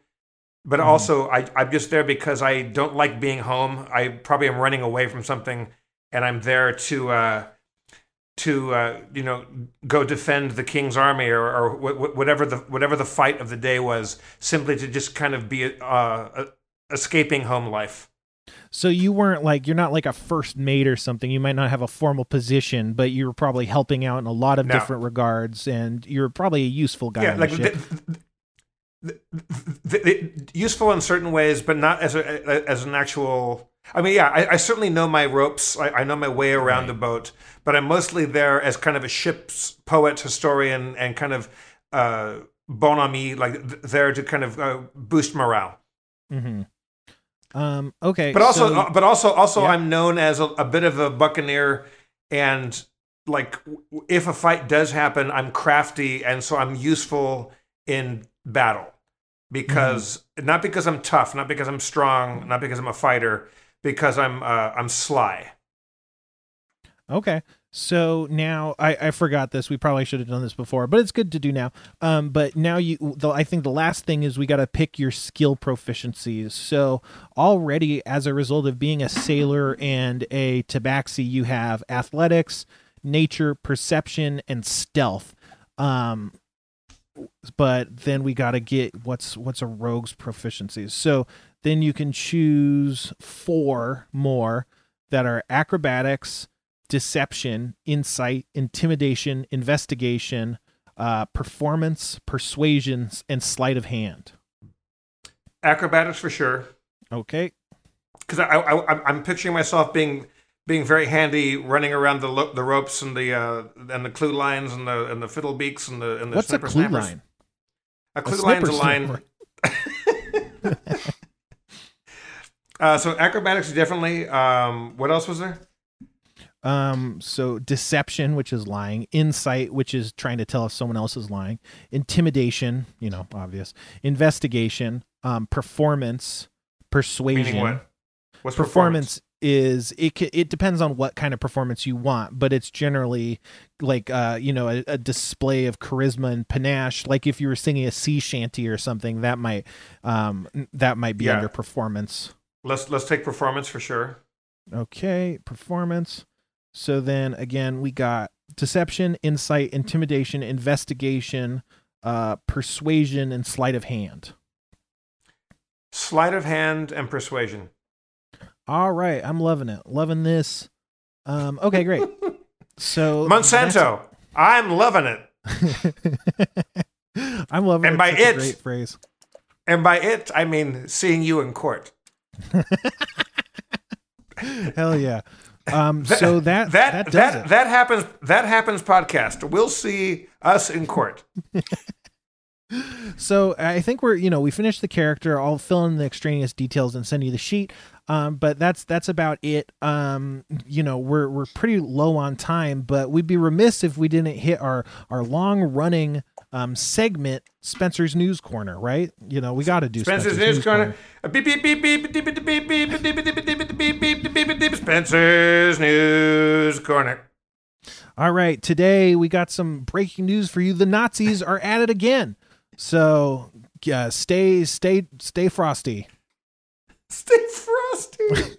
But mm-hmm. also I, I'm just there because I don't like being home. I probably am running away from something, and I'm there to uh, to uh, you know, go defend the king's army or, or wh whatever the whatever the fight of the day was, simply to just kind of be uh, escaping home life. So you weren't like, you're not like a first mate or something. You might not have a formal position, but you were probably helping out in a lot of no. different regards, and you're probably a useful guy. Yeah, like the, the, the, the, useful in certain ways, but not as a, as an actual. I mean, yeah, I, I certainly know my ropes. I, I know my way around right. a boat, but I'm mostly there as kind of a ship's poet, historian, and kind of uh, bon ami, like there to kind of uh, boost morale. Mm-hmm. Um, okay, but also, so, but also, also, yeah. I'm known as a, a bit of a buccaneer, and like if a fight does happen, I'm crafty, and so I'm useful in battle because mm-hmm. not because I'm tough, not because I'm strong, not because I'm a fighter, because I'm uh, I'm sly. Okay. So now I, I forgot this. We probably should have done this before, but it's good to do now. Um, but now you, the, I think the last thing is we got to pick your skill proficiencies. So already as a result of being a sailor and a tabaxi, you have athletics, nature, perception, and stealth. Um, but then we got to get what's, what's a rogue's proficiencies. So then you can choose four more that are acrobatics, deception, insight, intimidation, investigation, uh, performance, persuasions, and sleight of hand. Acrobatics for sure. Okay. Because I, I, I'm picturing myself being being very handy, running around the lo the ropes and the uh, and the clue lines and the and the fiddle beaks and the and the. What's snipper a clue snappers. line? A clue a line's a line. uh, so acrobatics definitely. Um, what else was there? Um, so deception, which is lying, insight, which is trying to tell if someone else is lying, intimidation, you know, obvious, investigation, um, performance, persuasion. Meaning what? What's performance? Performance is, it, it depends on what kind of performance you want, but it's generally like, uh, you know, a, a display of charisma and panache. Like if you were singing a sea shanty or something, that might, um, that might be yeah. under performance. Let's, let's take performance for sure. Okay. Performance. So then again, we got deception, insight, intimidation, investigation, uh, persuasion, and sleight of hand. Sleight of hand and persuasion. All right. I'm loving it. Loving this. Um, okay, great. So Monsanto, I'm loving it. I'm loving and it. By it a great phrase. And by it, I mean seeing you in court. Hell yeah. Um, that, so that that that, does that, it. that happens. That happens. Podcast. We'll see us in court. So I think we're, you know, we finished the character. I'll fill in the extraneous details and send you the sheet. Um, but that's, that's about it. Um, you know, we're, we're pretty low on time, but we'd be remiss if we didn't hit our, our long running, um, segment, Spencer's News Corner, right? You know, we got to do Spencer's, Spencer's News, News Corner. Beep, beep, beep, beep, beep, beep, beep, beep, beep, beep, beep, beep, beep, beep, beep, Spencer's News Corner. All right. Today we got some breaking news for you. The Nazis are at it again. So, yeah, uh, stay, stay, stay frosty. Stay frosty.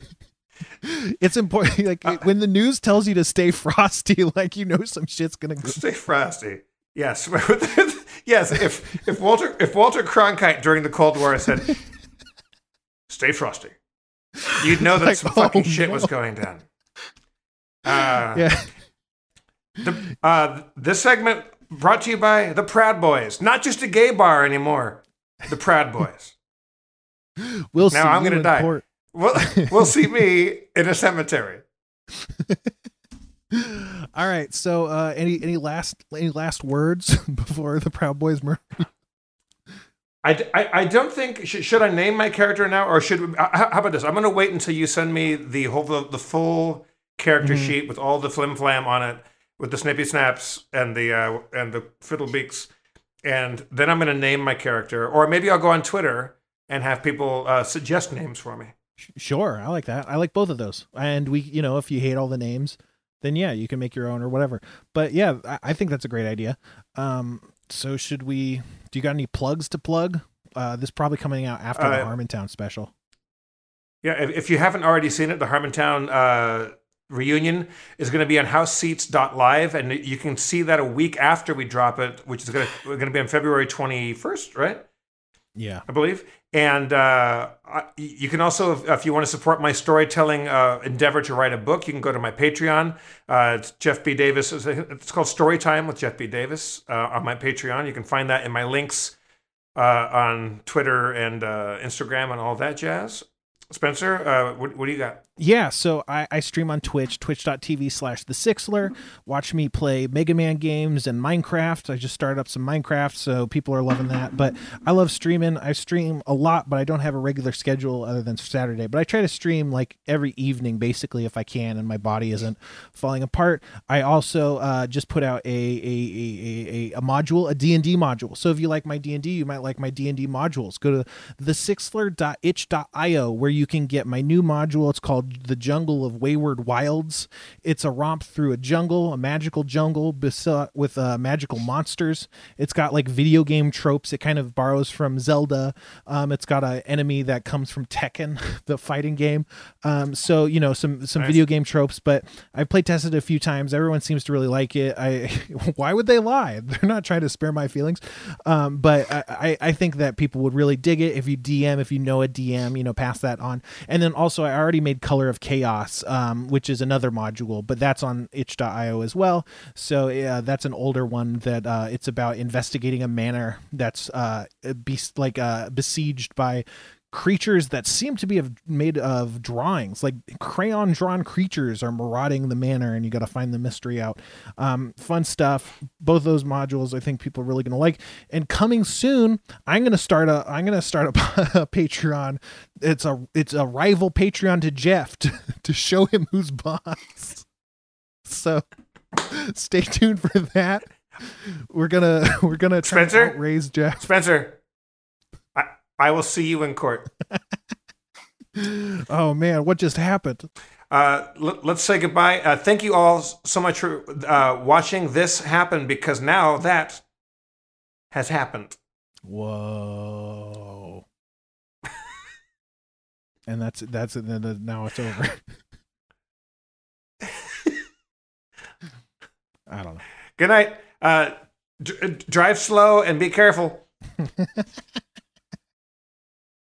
It's important. Like uh, when the news tells you to stay frosty, like, you know, some shit's going to go. Stay frosty. Yes. Yes. If, if Walter, if Walter Cronkite during the Cold War said, stay frosty, you'd know that like, some oh, fucking shit no. was going down. Uh, yeah. The, uh, this segment brought to you by the Proud Boys. Not just a gay bar anymore. The Proud Boys. We'll now see I'm going to die. Court. We'll, we'll see me in a cemetery. All right. So uh, any any last any last words before the Proud Boys murder? I, I, I don't think sh should I name my character now or should uh, how about this? I'm going to wait until you send me the whole the, the full character mm-hmm. sheet with all the flim flam on it. With the snippy snaps and the uh, and the fiddle beaks, and then I'm going to name my character, or maybe I'll go on Twitter and have people uh, suggest names for me. Sure, I like that. I like both of those. And we, you know, if you hate all the names, then yeah, you can make your own or whatever. But yeah, I, I think that's a great idea. Um, so should we, do you got any plugs to plug? Uh, this is probably coming out after uh, the Harmontown special. Yeah, if, if you haven't already seen it, the Harmontown uh, reunion is going to be on house seats dot live, and you can see that a week after we drop it, which is going to be on February twenty-first, right? Yeah, I believe. And uh, you can also, if, if you want to support my storytelling uh, endeavor to write a book, you can go to my Patreon. Uh, it's Jeff B. Davis. It's called Storytime with Jeff B. Davis uh, on my Patreon. You can find that in my links uh, on Twitter and uh, Instagram and all that jazz. Spencer, uh, what, what do you got? Yeah, so I, I stream on Twitch, twitch dot t v slash the sixler. Watch me play Mega Man games and Minecraft. I just started up some Minecraft, so people are loving that. But I love streaming. I stream a lot, but I don't have a regular schedule other than Saturday. But I try to stream like every evening, basically, if I can, and my body isn't falling apart. I also uh, just put out a a, a, a, a module, a D and D module. So if you like my D and D, you might like my D and D modules. Go to the sixler dot itch dot io, where you can get my new module. It's called The Jungle of Wayward Wilds. It's a romp through a jungle, a magical jungle beset with uh, magical monsters. It's got like video game tropes. It kind of borrows from Zelda. Um, it's got an enemy that comes from Tekken, the fighting game. Um, so, you know, some some nice. video game tropes, but I've play tested it a few times. Everyone seems to really like it. I Why would they lie? They're not trying to spare my feelings. Um, but I, I, I think that people would really dig it if you D M, if you know a D M, you know, pass that on. And then also I already made Color of Chaos, um, which is another module, but that's on itch dot io as well. So yeah, that's an older one that uh, it's about investigating a manor that's uh, be- like uh, besieged by creatures that seem to be made of drawings, like crayon drawn creatures are marauding the manor, and you got to find the mystery out. Um, fun stuff. Both those modules, I think people are really going to like. And coming soon, I'm going to start a, I'm going to start a, a Patreon. It's a, it's a rival Patreon to Jeff to, to show him who's boss. So stay tuned for that. We're gonna, we're gonna try Spencer? to raise Jeff. Spencer. I will see you in court. Oh, man. What just happened? Uh, l- let's say goodbye. Uh, thank you all so much for uh, watching this happen, because now that has happened. Whoa. And that's it. That's it. Now it's over. I don't know. Good night. Uh, d- drive slow and be careful.